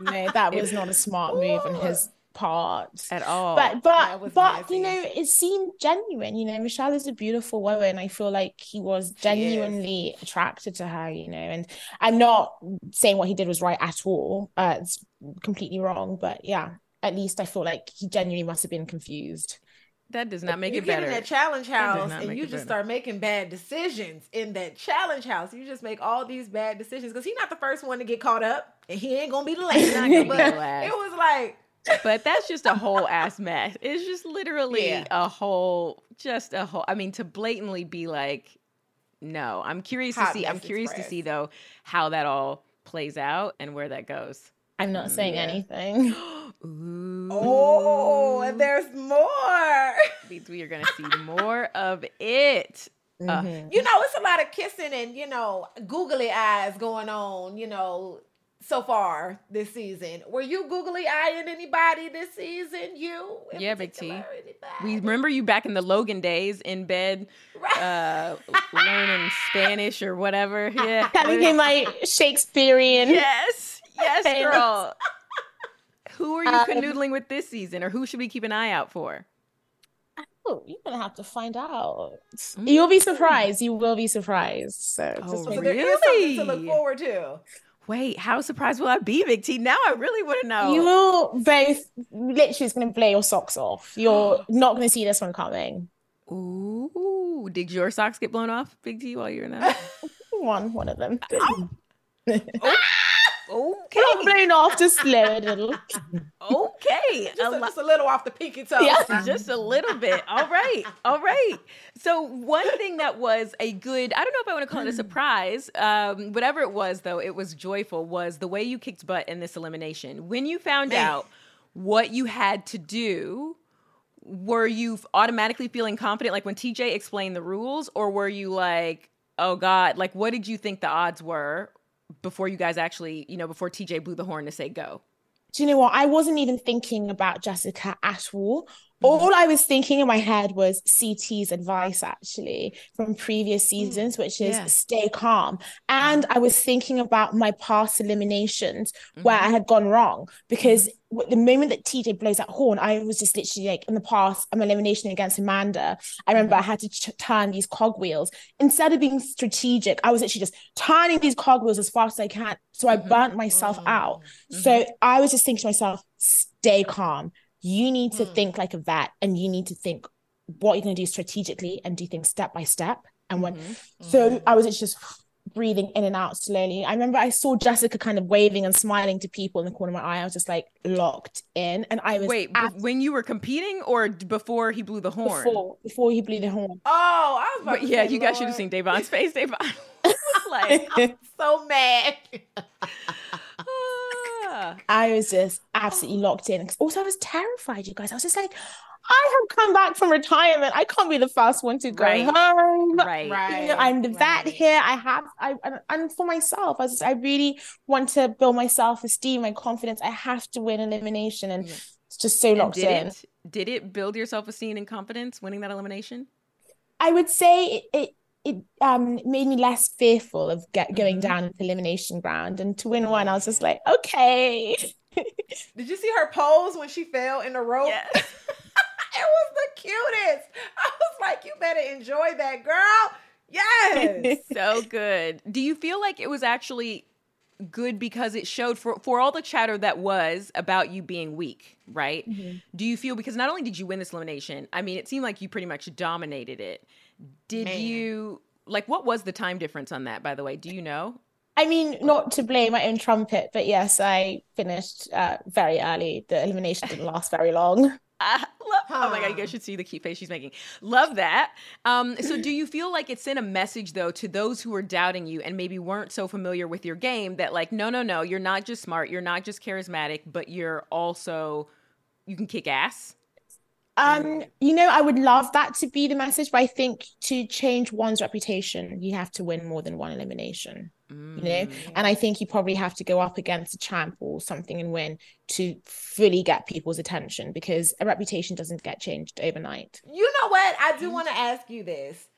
No, that was not a smart move on his part. At all. But you know, it seemed genuine. You know, Michelle is a beautiful woman. I feel like he was genuinely attracted to her, you know. And I'm not saying what he did was right at all. It's completely wrong. But yeah, at least I feel like he genuinely must have been confused. That does not make it better. You get in that challenge house and you just start making bad decisions in that challenge house. You just make all these bad decisions because he's not the first one to get caught up and he ain't going to be the last. It was like... But that's just a whole ass mess. It's just literally a whole... I mean, to blatantly be like, no. I'm curious to see though, how that all plays out and where that goes. I'm not saying anything. Ooh. Oh, and there's more. We are going to see more of it. You know, it's a lot of kissing and, you know, googly eyes going on, you know, so far this season. Were you googly eyeing anybody this season? You? Yeah, Big T. Anybody? We remember you back in the Logan days in bed, learning Spanish or whatever. Yeah. Having my Shakespearean. Yes. Yes, girl. Who are you canoodling with this season, or who should we keep an eye out for? Oh, you're going to have to find out. Mm-hmm. You'll be surprised. You will be surprised. So, really? There is something to look forward to. Wait, how surprised will I be, Big T? Now I really want to know. You both literally is going to blow your socks off. You're not going to see this one coming. Ooh. Did your socks get blown off, Big T, while you were in that? One of them. Okay. Not blown off, just a little. Okay. Just a little off the pinky toe. Yeah. Just a little bit. All right. So one thing that was a good, I don't know if I want to call it a surprise, whatever it was, though, it was joyful, was the way you kicked butt in this elimination. When you found out what you had to do, were you automatically feeling confident? Like when TJ explained the rules, or were you like, oh, God, like what did you think the odds were? Before you guys actually, you know, before TJ blew the horn to say go. Do you know what? I wasn't even thinking about Jessica at all. All I was thinking in my head was CT's advice, actually, from previous seasons, which is stay calm. And I was thinking about my past eliminations where I had gone wrong, because the moment that TJ blows that horn, I was just literally like, in the past, I'm elimination against Amanda. I remember I had to turn these cogwheels. Instead of being strategic, I was literally just turning these cogwheels as fast as I can. So I burnt myself out. So I was just thinking to myself, stay calm. You need to think like a vet, and you need to think what you're going to do strategically and do things step by step. And when, so I was just breathing in and out slowly. I remember I saw Jessica kind of waving and smiling to people in the corner of my eye. I was just like locked in. And I was when you were competing, or before he blew the horn? Before he blew the horn. Oh, I was about to say, you guys should have seen Da'Vonne's face. Da'Vonne was like, I'm so mad. I was just absolutely locked in. Also, I was terrified, you guys. I was just like, I have come back from retirement. I can't be the first one to go home. Right. You know, I'm the vet here. And for myself, I really want to build my self-esteem, my confidence. I have to win elimination. And it's just so locked in. Did it build your self-esteem and confidence, winning that elimination? I would say it made me less fearful of going down at the elimination ground. And to win one, I was just like, okay. Did you see her pose when she fell in the rope? Yes. It was the cutest. I was like, you better enjoy that, girl. Yes. So good. Do you feel like it was actually good because it showed, for all the chatter that was about you being weak, right? Mm-hmm. Do you feel, because not only did you win this elimination, I mean, it seemed like you pretty much dominated it. Did you, like, what was the time difference on that, by the way? Do you know? I mean, not to blow my own trumpet, but yes, I finished very early. The elimination didn't last very long. Oh my God, you guys should see the cute face she's making. Love that. So do you feel like it sent a message, though, to those who are doubting you and maybe weren't so familiar with your game, that like, no, you're not just smart, you're not just charismatic, but you're also, you can kick ass? You know, I would love that to be the message, but I think to change one's reputation, you have to win more than one elimination, you know, and I think you probably have to go up against a champ or something and win to fully get people's attention, because a reputation doesn't get changed overnight. You know what? I do want to ask you this.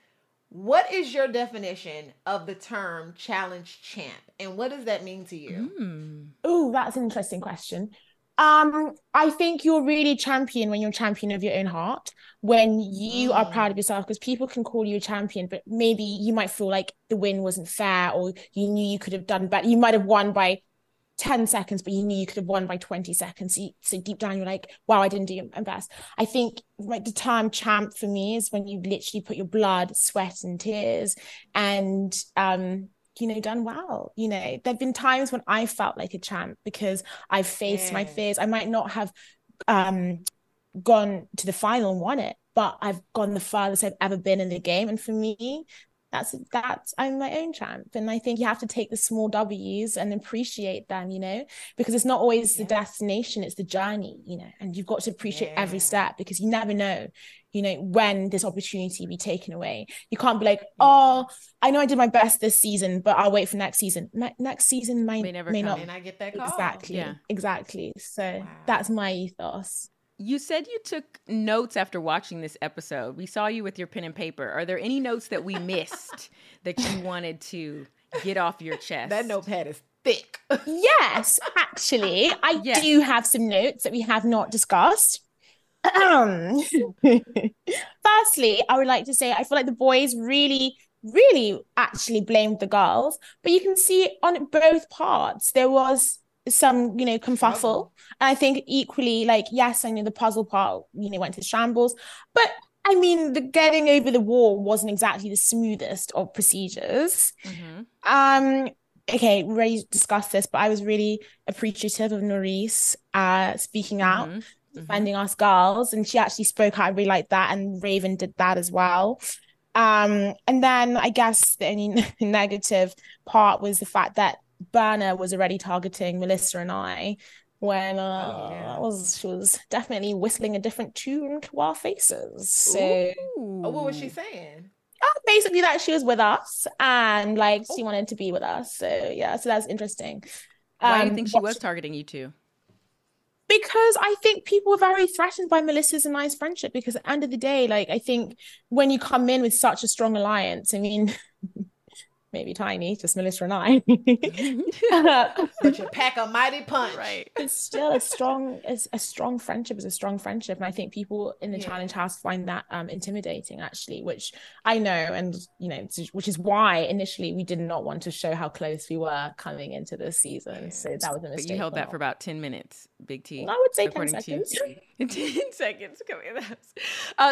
What is your definition of the term challenge champ, and what does that mean to you? Oh, that's an interesting question. I think you're really champion when you're champion of your own heart, when you are proud of yourself, because people can call you a champion, but maybe you might feel like the win wasn't fair, or you knew you could have done better. You might have won by 10 seconds, but you knew you could have won by 20 seconds. So deep down, you're like, wow, I didn't do my best. I think the term champ for me is when you literally put your blood, sweat, and tears and, you know, done well. You know, there've been times when I felt like a champ because I've faced my fears. I might not have gone to the final and won it, but I've gone the farthest I've ever been in the game. And for me, that's I'm my own champ. And I think you have to take the small W's and appreciate them, you know, because it's not always the destination, it's the journey, you know, and you've got to appreciate every step, because you never know, you know, when this opportunity will be taken away. You can't be like, oh, I know I did my best this season, but I'll wait for next season. Next season may not. And I get that call. Exactly. Yeah. Exactly. So that's my ethos. You said you took notes after watching this episode. We saw you with your pen and paper. Are there any notes that we missed that you wanted to get off your chest? That notepad is thick. Yes, actually, I do have some notes that we have not discussed. Firstly, I would like to say I feel like the boys really actually blamed the girls, but you can see on both parts there was some, you know, kerfuffle. And I think equally, like, yes, I know the puzzle part, you know, went to shambles, but I mean, the getting over the wall wasn't exactly the smoothest of procedures. Okay, we already discussed this, but I was really appreciative of Nurys speaking out, defending us girls, and she actually spoke out. I really liked that, and Raven did that as well. And then I guess the only negative part was the fact that Berna was already targeting Melissa and I when she was definitely whistling a different tune to our faces. So what was she saying? Basically that she was with us and like she wanted to be with us. So yeah, so that's interesting. Why do you think she was targeting you two? Because I think people were very threatened by Melissa's and I's friendship, because at the end of the day, like, I think when you come in with such a strong alliance, I mean... maybe tiny, just Melissa and I. But you pack a mighty punch. Right. It's still a strong friendship is a strong friendship. And I think people in the Challenge House find that intimidating, actually, which I know, and, you know, which is why initially we did not want to show how close we were coming into this season. Yeah. So that was a mistake. But you held that for about 10 minutes, Big T. I would say 10 seconds. 10 seconds.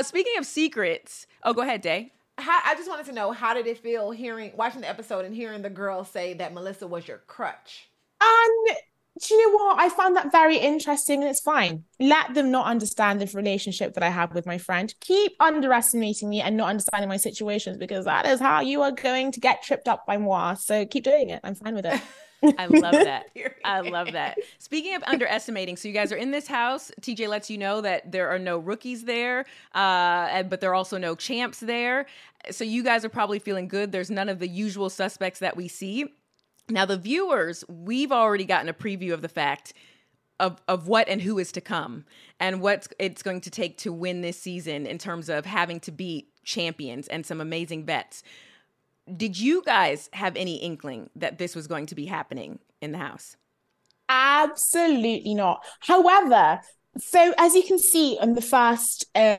Speaking of secrets. Oh, go ahead, Day. I just wanted to know, how did it feel watching the episode and hearing the girls say that Melissa was your crutch? Do you know what? I found that very interesting, and it's fine. Let them not understand the relationship that I have with my friend. Keep underestimating me and not understanding my situations, because that is how you are going to get tripped up by moi. So keep doing it. I'm fine with it. I love that. I love that. Speaking of underestimating, so you guys are in this house. TJ lets you know that there are no rookies there, but there are also no champs there. So you guys are probably feeling good. There's none of the usual suspects that we see. Now, the viewers, we've already gotten a preview of the fact of what and who is to come and what it's going to take to win this season in terms of having to beat champions and some amazing bets. Did you guys have any inkling that this was going to be happening in the house? Absolutely not. However, so as you can see on the first, I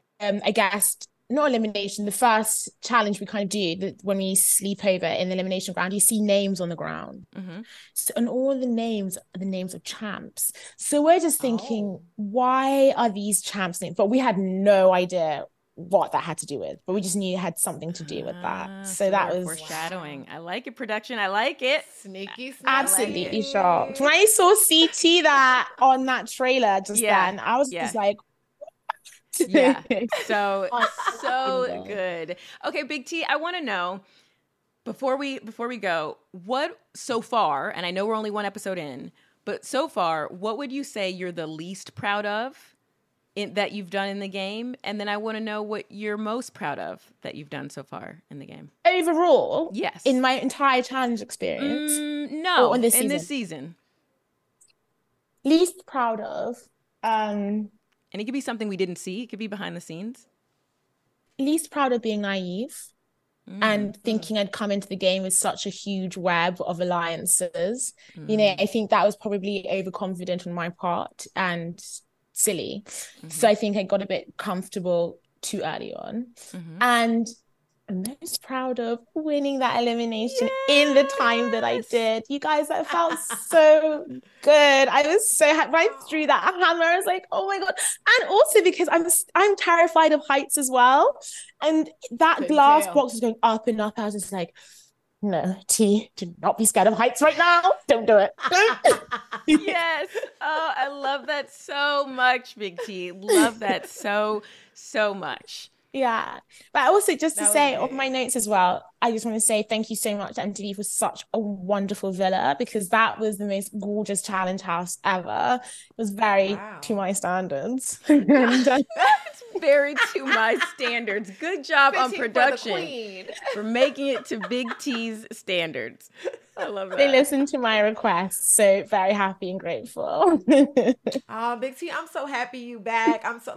guess, not elimination, the first challenge we kind of do when we sleep over in the elimination ground, you see names on the ground. So, and all the names are the names of champs. So we're just thinking, why are these champs names? But we had no idea what that had to do with, but we just knew it had something to do with that. So that was foreshadowing. I like it, production. I like it. Sneaky. Absolutely shocked. When I saw CT that on that trailer just then, I was just like, what? So good. Okay, Big T, I want to know, before we go, what so far, and I know we're only one episode in, but so far, what would you say you're the least proud of that you've done in the game? And then I want to know what you're most proud of that you've done so far in the game. Overall? Yes. In my entire challenge experience? No, in this season. Least proud of? And it could be something we didn't see. It could be behind the scenes. Least proud of being naive and thinking I'd come into the game with such a huge web of alliances. You know, I think that was probably overconfident on my part and silly. So I think I got a bit comfortable too early on. And I'm most proud of winning that elimination in the time that I did. You guys, that felt so good. I was so happy. Right through that hammer, I was like, oh my God. And also because I'm terrified of heights as well. And that glass box was going up and up. I was just like, no, T, do not be scared of heights right now. Don't do it. Yes. Oh, I love that so much, Big T. Love that so much. Yeah. But also just to say on my notes as well, I just want to say thank you so much to MTV for such a wonderful villa, because that was the most gorgeous challenge house ever. It was very to my standards. It's very to my standards. Good job on production for making it to Big T's standards. I love that. They listened to my requests, so very happy and grateful. Oh, Big T, I'm so happy you back. I'm so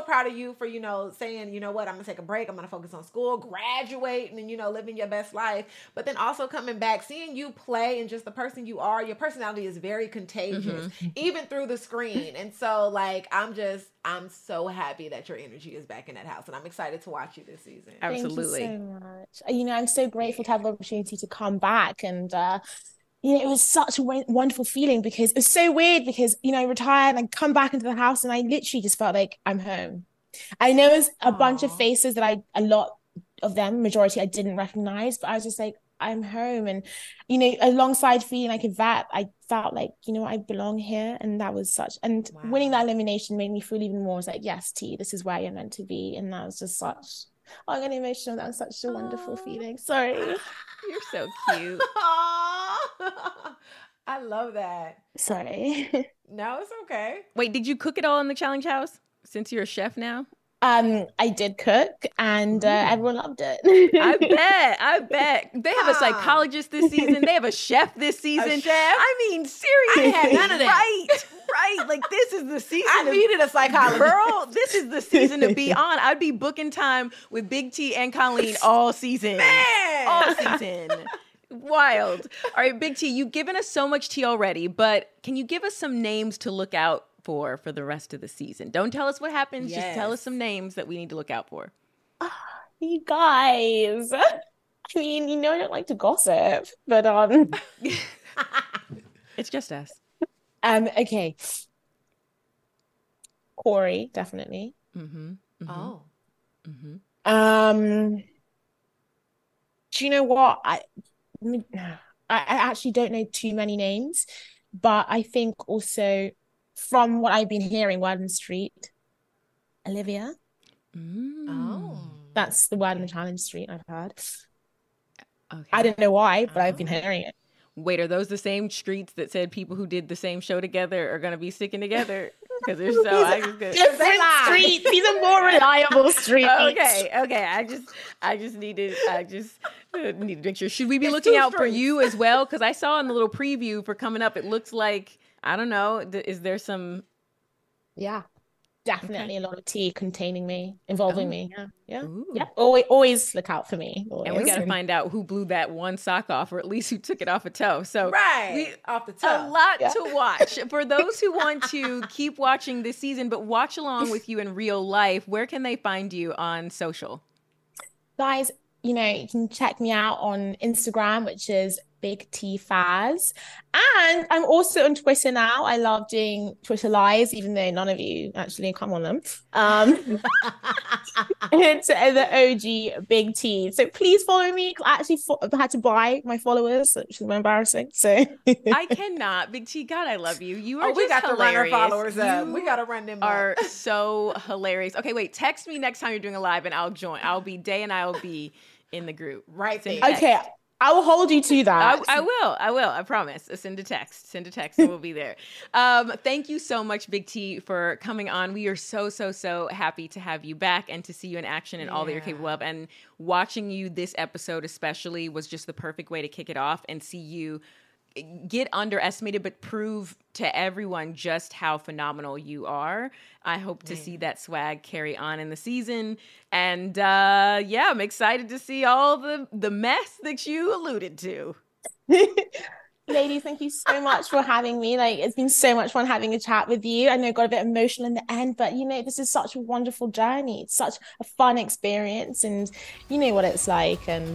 proud of you for, you know, saying, you know what, I'm going to take a break. I'm going to focus on school, graduate, and then, you know, living your best life. But then also coming back, seeing you play and just the person you are, your personality is very contagious, even through the screen. And so, like, I'm so happy that your energy is back in that house, and I'm excited to watch you this season. Absolutely. Thank you so much. You know, I'm so grateful to have the opportunity to come back, and you know, it was such a wonderful feeling, because it was so weird because, you know, I retired and I come back into the house and I literally just felt like I'm home. I know it's a bunch of faces that majority I didn't recognize, but I was just like, I'm home. And, you know, alongside feeling like a vet, I felt like, you know, I belong here. And that was winning that elimination made me feel even more. I was like, yes, T, this is where you're meant to be. And that was just I got emotional. That was such a wonderful feeling. Sorry. You're so cute. I love that. Sorry. No, it's okay. Wait, did you cook it all in the challenge house since you're a chef now? I did cook, and everyone loved it. I bet. They have a psychologist this season. They have a chef this season. A chef? I mean, seriously. I had none of that. Right. Like, this is the season. I needed a psychologist. Girl, this is the season to be on. I'd be booking time with Big T and Colleen all season. Man! All season. Wild. All right, Big T, you've given us so much tea already, but can you give us some names to look out for the rest of the season? Don't tell us what happens, just tell us some names that we need to look out for. You guys, I mean, you know I don't like to gossip, but it's just us. Okay, Corey, definitely. Do you know what, I actually don't know too many names, but I think also from what I've been hearing, word on the street, Olivia. That's the word on the challenge street I've heard. Okay. I don't know why, but I've been hearing it. Wait, are those the same streets that said people who did the same show together are going to be sticking together? Because if so, streets. These are more reliable streets. Okay. I just needed to make sure. Should we be looking out for you as well? Because I saw in the little preview for coming up, it looks like, I don't know, is there some... Yeah, definitely a lot of tea containing me, involving me. Yeah. Always look out for me. Always. And we got to find out who blew that one sock off, or at least who took it off a toe. So off the toe. A lot to watch. For those who want to keep watching this season, but watch along with you in real life, where can they find you on social? Guys, you know, you can check me out on Instagram, which is Big T Faz. And I'm also on Twitter now. I love doing Twitter lives, even though none of you actually come on them. It's the OG Big T. So please follow me. I actually had to buy my followers, which is embarrassing. So I cannot. Big T, God, I love you. You are just hilarious. To run our followers up. We got to run them up. You are so hilarious. Okay, wait. Text me next time you're doing a live and I'll join. I'll be in the group. Right. Okay. I will hold you to that. I will. I promise. Send a text. We'll be there. Thank you so much, Big T, for coming on. We are so, so, so happy to have you back and to see you in action and all that you're capable of. And watching you this episode especially was just the perfect way to kick it off and see you get underestimated, but prove to everyone just how phenomenal you are. I hope to see that swag carry on in the season. And I'm excited to see all the mess that you alluded to. Ladies, thank you so much for having me. Like, it's been so much fun having a chat with you. I know I got a bit emotional in the end, but, you know, this is such a wonderful journey. It's such a fun experience, and you know what it's like. And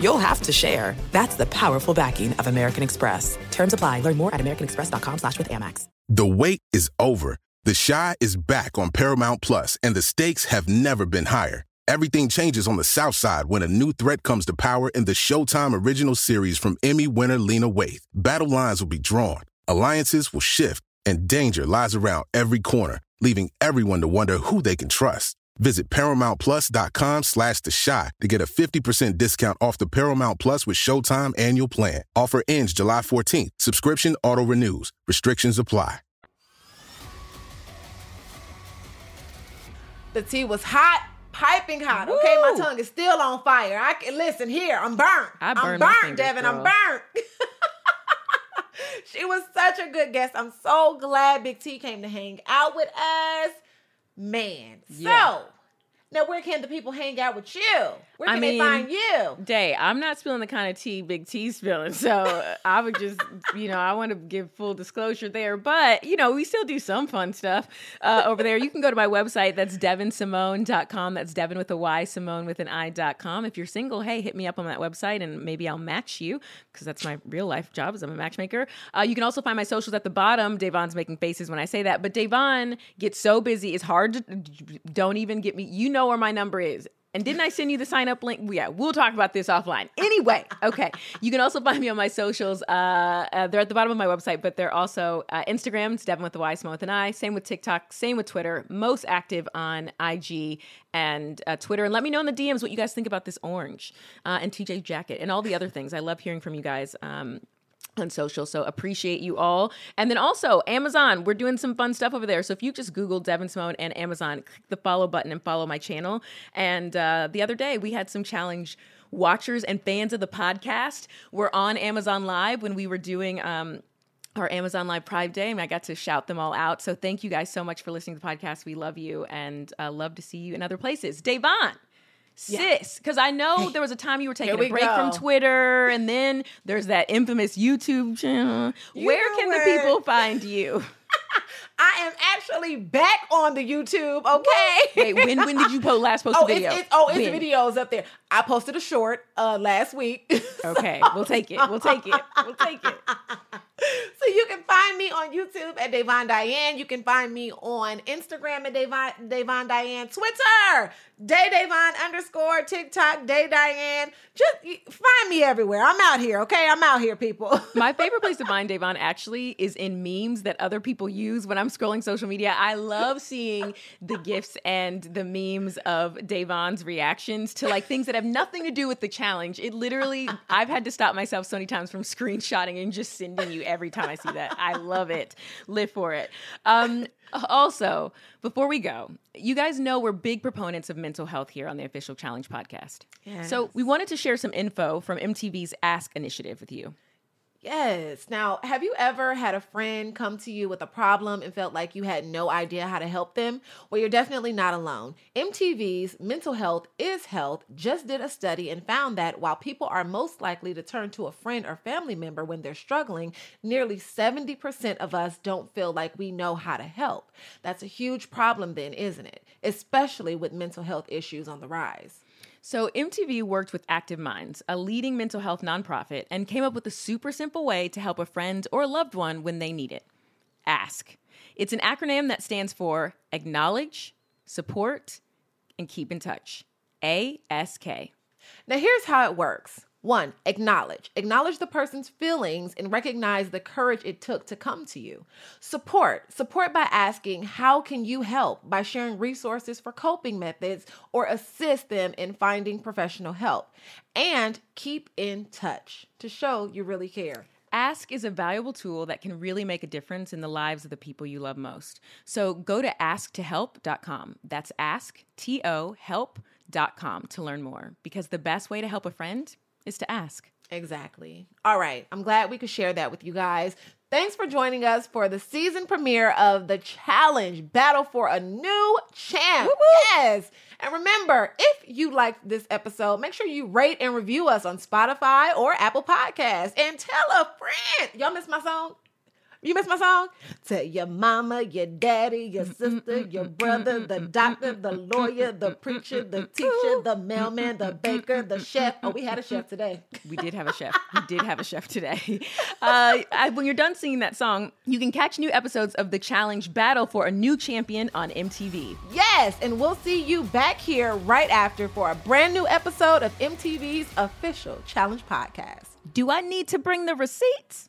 you'll have to share. That's the powerful backing of American Express. Terms apply. Learn more at americanexpress.com/withAmex. The wait is over. The Chi is back on Paramount+, and the stakes have never been higher. Everything changes on the South Side when a new threat comes to power in the Showtime original series from Emmy winner Lena Waithe. Battle lines will be drawn, alliances will shift, and danger lies around every corner, leaving everyone to wonder who they can trust. Visit ParamountPlus.com/TheShot to get a 50% discount off the Paramount Plus with Showtime annual plan. Offer ends July 14th. Subscription auto-renews. Restrictions apply. The tea was hot. Piping hot, woo. Okay? My tongue is still on fire. I can listen here. I'm burnt. I'm burnt, Devyn. Girl. I'm burnt. She was such a good guest. I'm so glad Big T came to hang out with us. Man. Yeah. So, now where can the people hang out with you? Where can they find you? Day, I'm not spilling the kind of tea Big T's spilling. So I would just, I want to give full disclosure there. But, we still do some fun stuff over there. You can go to my website. That's devynsimone.com. That's Devyn with a Y, Simone with an I.com. If you're single, hey, hit me up on that website and maybe I'll match you, because that's my real life job is I'm a matchmaker. You can also find my socials at the bottom. Davon's making faces when I say that. But Da'Vonne gets so busy. It's hard to, don't even get me, where my number is. And didn't I send you the sign up link? Yeah, we'll talk about this offline. Anyway, okay. You can also find me on my socials. They're at the bottom of my website, but they're also Instagram. It's Devyn with the Y, Simone with an I. Same with TikTok. Same with Twitter. Most active on IG and Twitter. And let me know in the DMs what you guys think about this orange and TJ jacket and all the other things. I love hearing from you guys. On social. So appreciate you all. And then also Amazon, we're doing some fun stuff over there. So if you just Google Devyn Simone and Amazon, click the follow button and follow my channel. And the other day we had some challenge watchers and fans of the podcast were on Amazon Live when we were doing, our Amazon Live Pride Day, and I got to shout them all out. So thank you guys so much for listening to the podcast. We love you and love to see you in other places. Da'Vonne. Sis, because I know there was a time you were taking a break from Twitter, and then there's that infamous YouTube channel. Where can the people find you? I am actually back on the YouTube, okay? Wait, when did you last post a video? It's the video's up there. I posted a short last week. Okay, so. We'll take it. So you can find me on YouTube at Da'Vonne Diane. You can find me on Instagram at Da'Vonne Diane. Twitter, Da'Vonne_, TikTok, Diane. Just find me everywhere. I'm out here, okay? I'm out here, people. My favorite place to find Da'Vonne actually is in memes that other people use when I'm scrolling social media. I love seeing the GIFs and the memes of Da'Vonne's reactions to like things that have nothing to do with the challenge. It literally, I've had to stop myself so many times from screenshotting and just sending you every time I see that. I love it. Live for it. Also, before we go, you guys know we're big proponents of mental health here on the Official Challenge podcast. Yes. So we wanted to share some info from MTV's Ask initiative with you. Yes. Now, have you ever had a friend come to you with a problem and felt like you had no idea how to help them? Well, you're definitely not alone. MTV's Mental Health is Health just did a study and found that while people are most likely to turn to a friend or family member when they're struggling, nearly 70% of us don't feel like we know how to help. That's a huge problem then, isn't it? Especially with mental health issues on the rise. So MTV worked with Active Minds, a leading mental health nonprofit, and came up with a super simple way to help a friend or a loved one when they need it. Ask. It's an acronym that stands for acknowledge, support, and keep in touch. ASK. Now here's how it works. 1, acknowledge. Acknowledge the person's feelings and recognize the courage it took to come to you. Support. Support by asking, how can you help? By sharing resources for coping methods or assist them in finding professional help. And keep in touch to show you really care. Ask is a valuable tool that can really make a difference in the lives of the people you love most. So go to asktohelp.com. That's asktohelp.com to learn more, because the best way to help a friend is to ask. Exactly. All right. I'm glad we could share that with you guys. Thanks for joining us for the season premiere of The Challenge, Battle for a New Champ. Woo-woo. Yes. And remember, if you liked this episode, make sure you rate and review us on Spotify or Apple Podcasts and tell a friend. Y'all miss my song? You miss my song? Tell your mama, your daddy, your sister, your brother, the doctor, the lawyer, the preacher, the teacher, the mailman, the baker, the chef. Oh, we had a chef today. We did have a chef. We did have a chef today. When you're done singing that song, you can catch new episodes of The Challenge Battle for a New Champion on MTV. Yes, and we'll see you back here right after for a brand new episode of MTV's official Challenge podcast. Do I need to bring the receipts?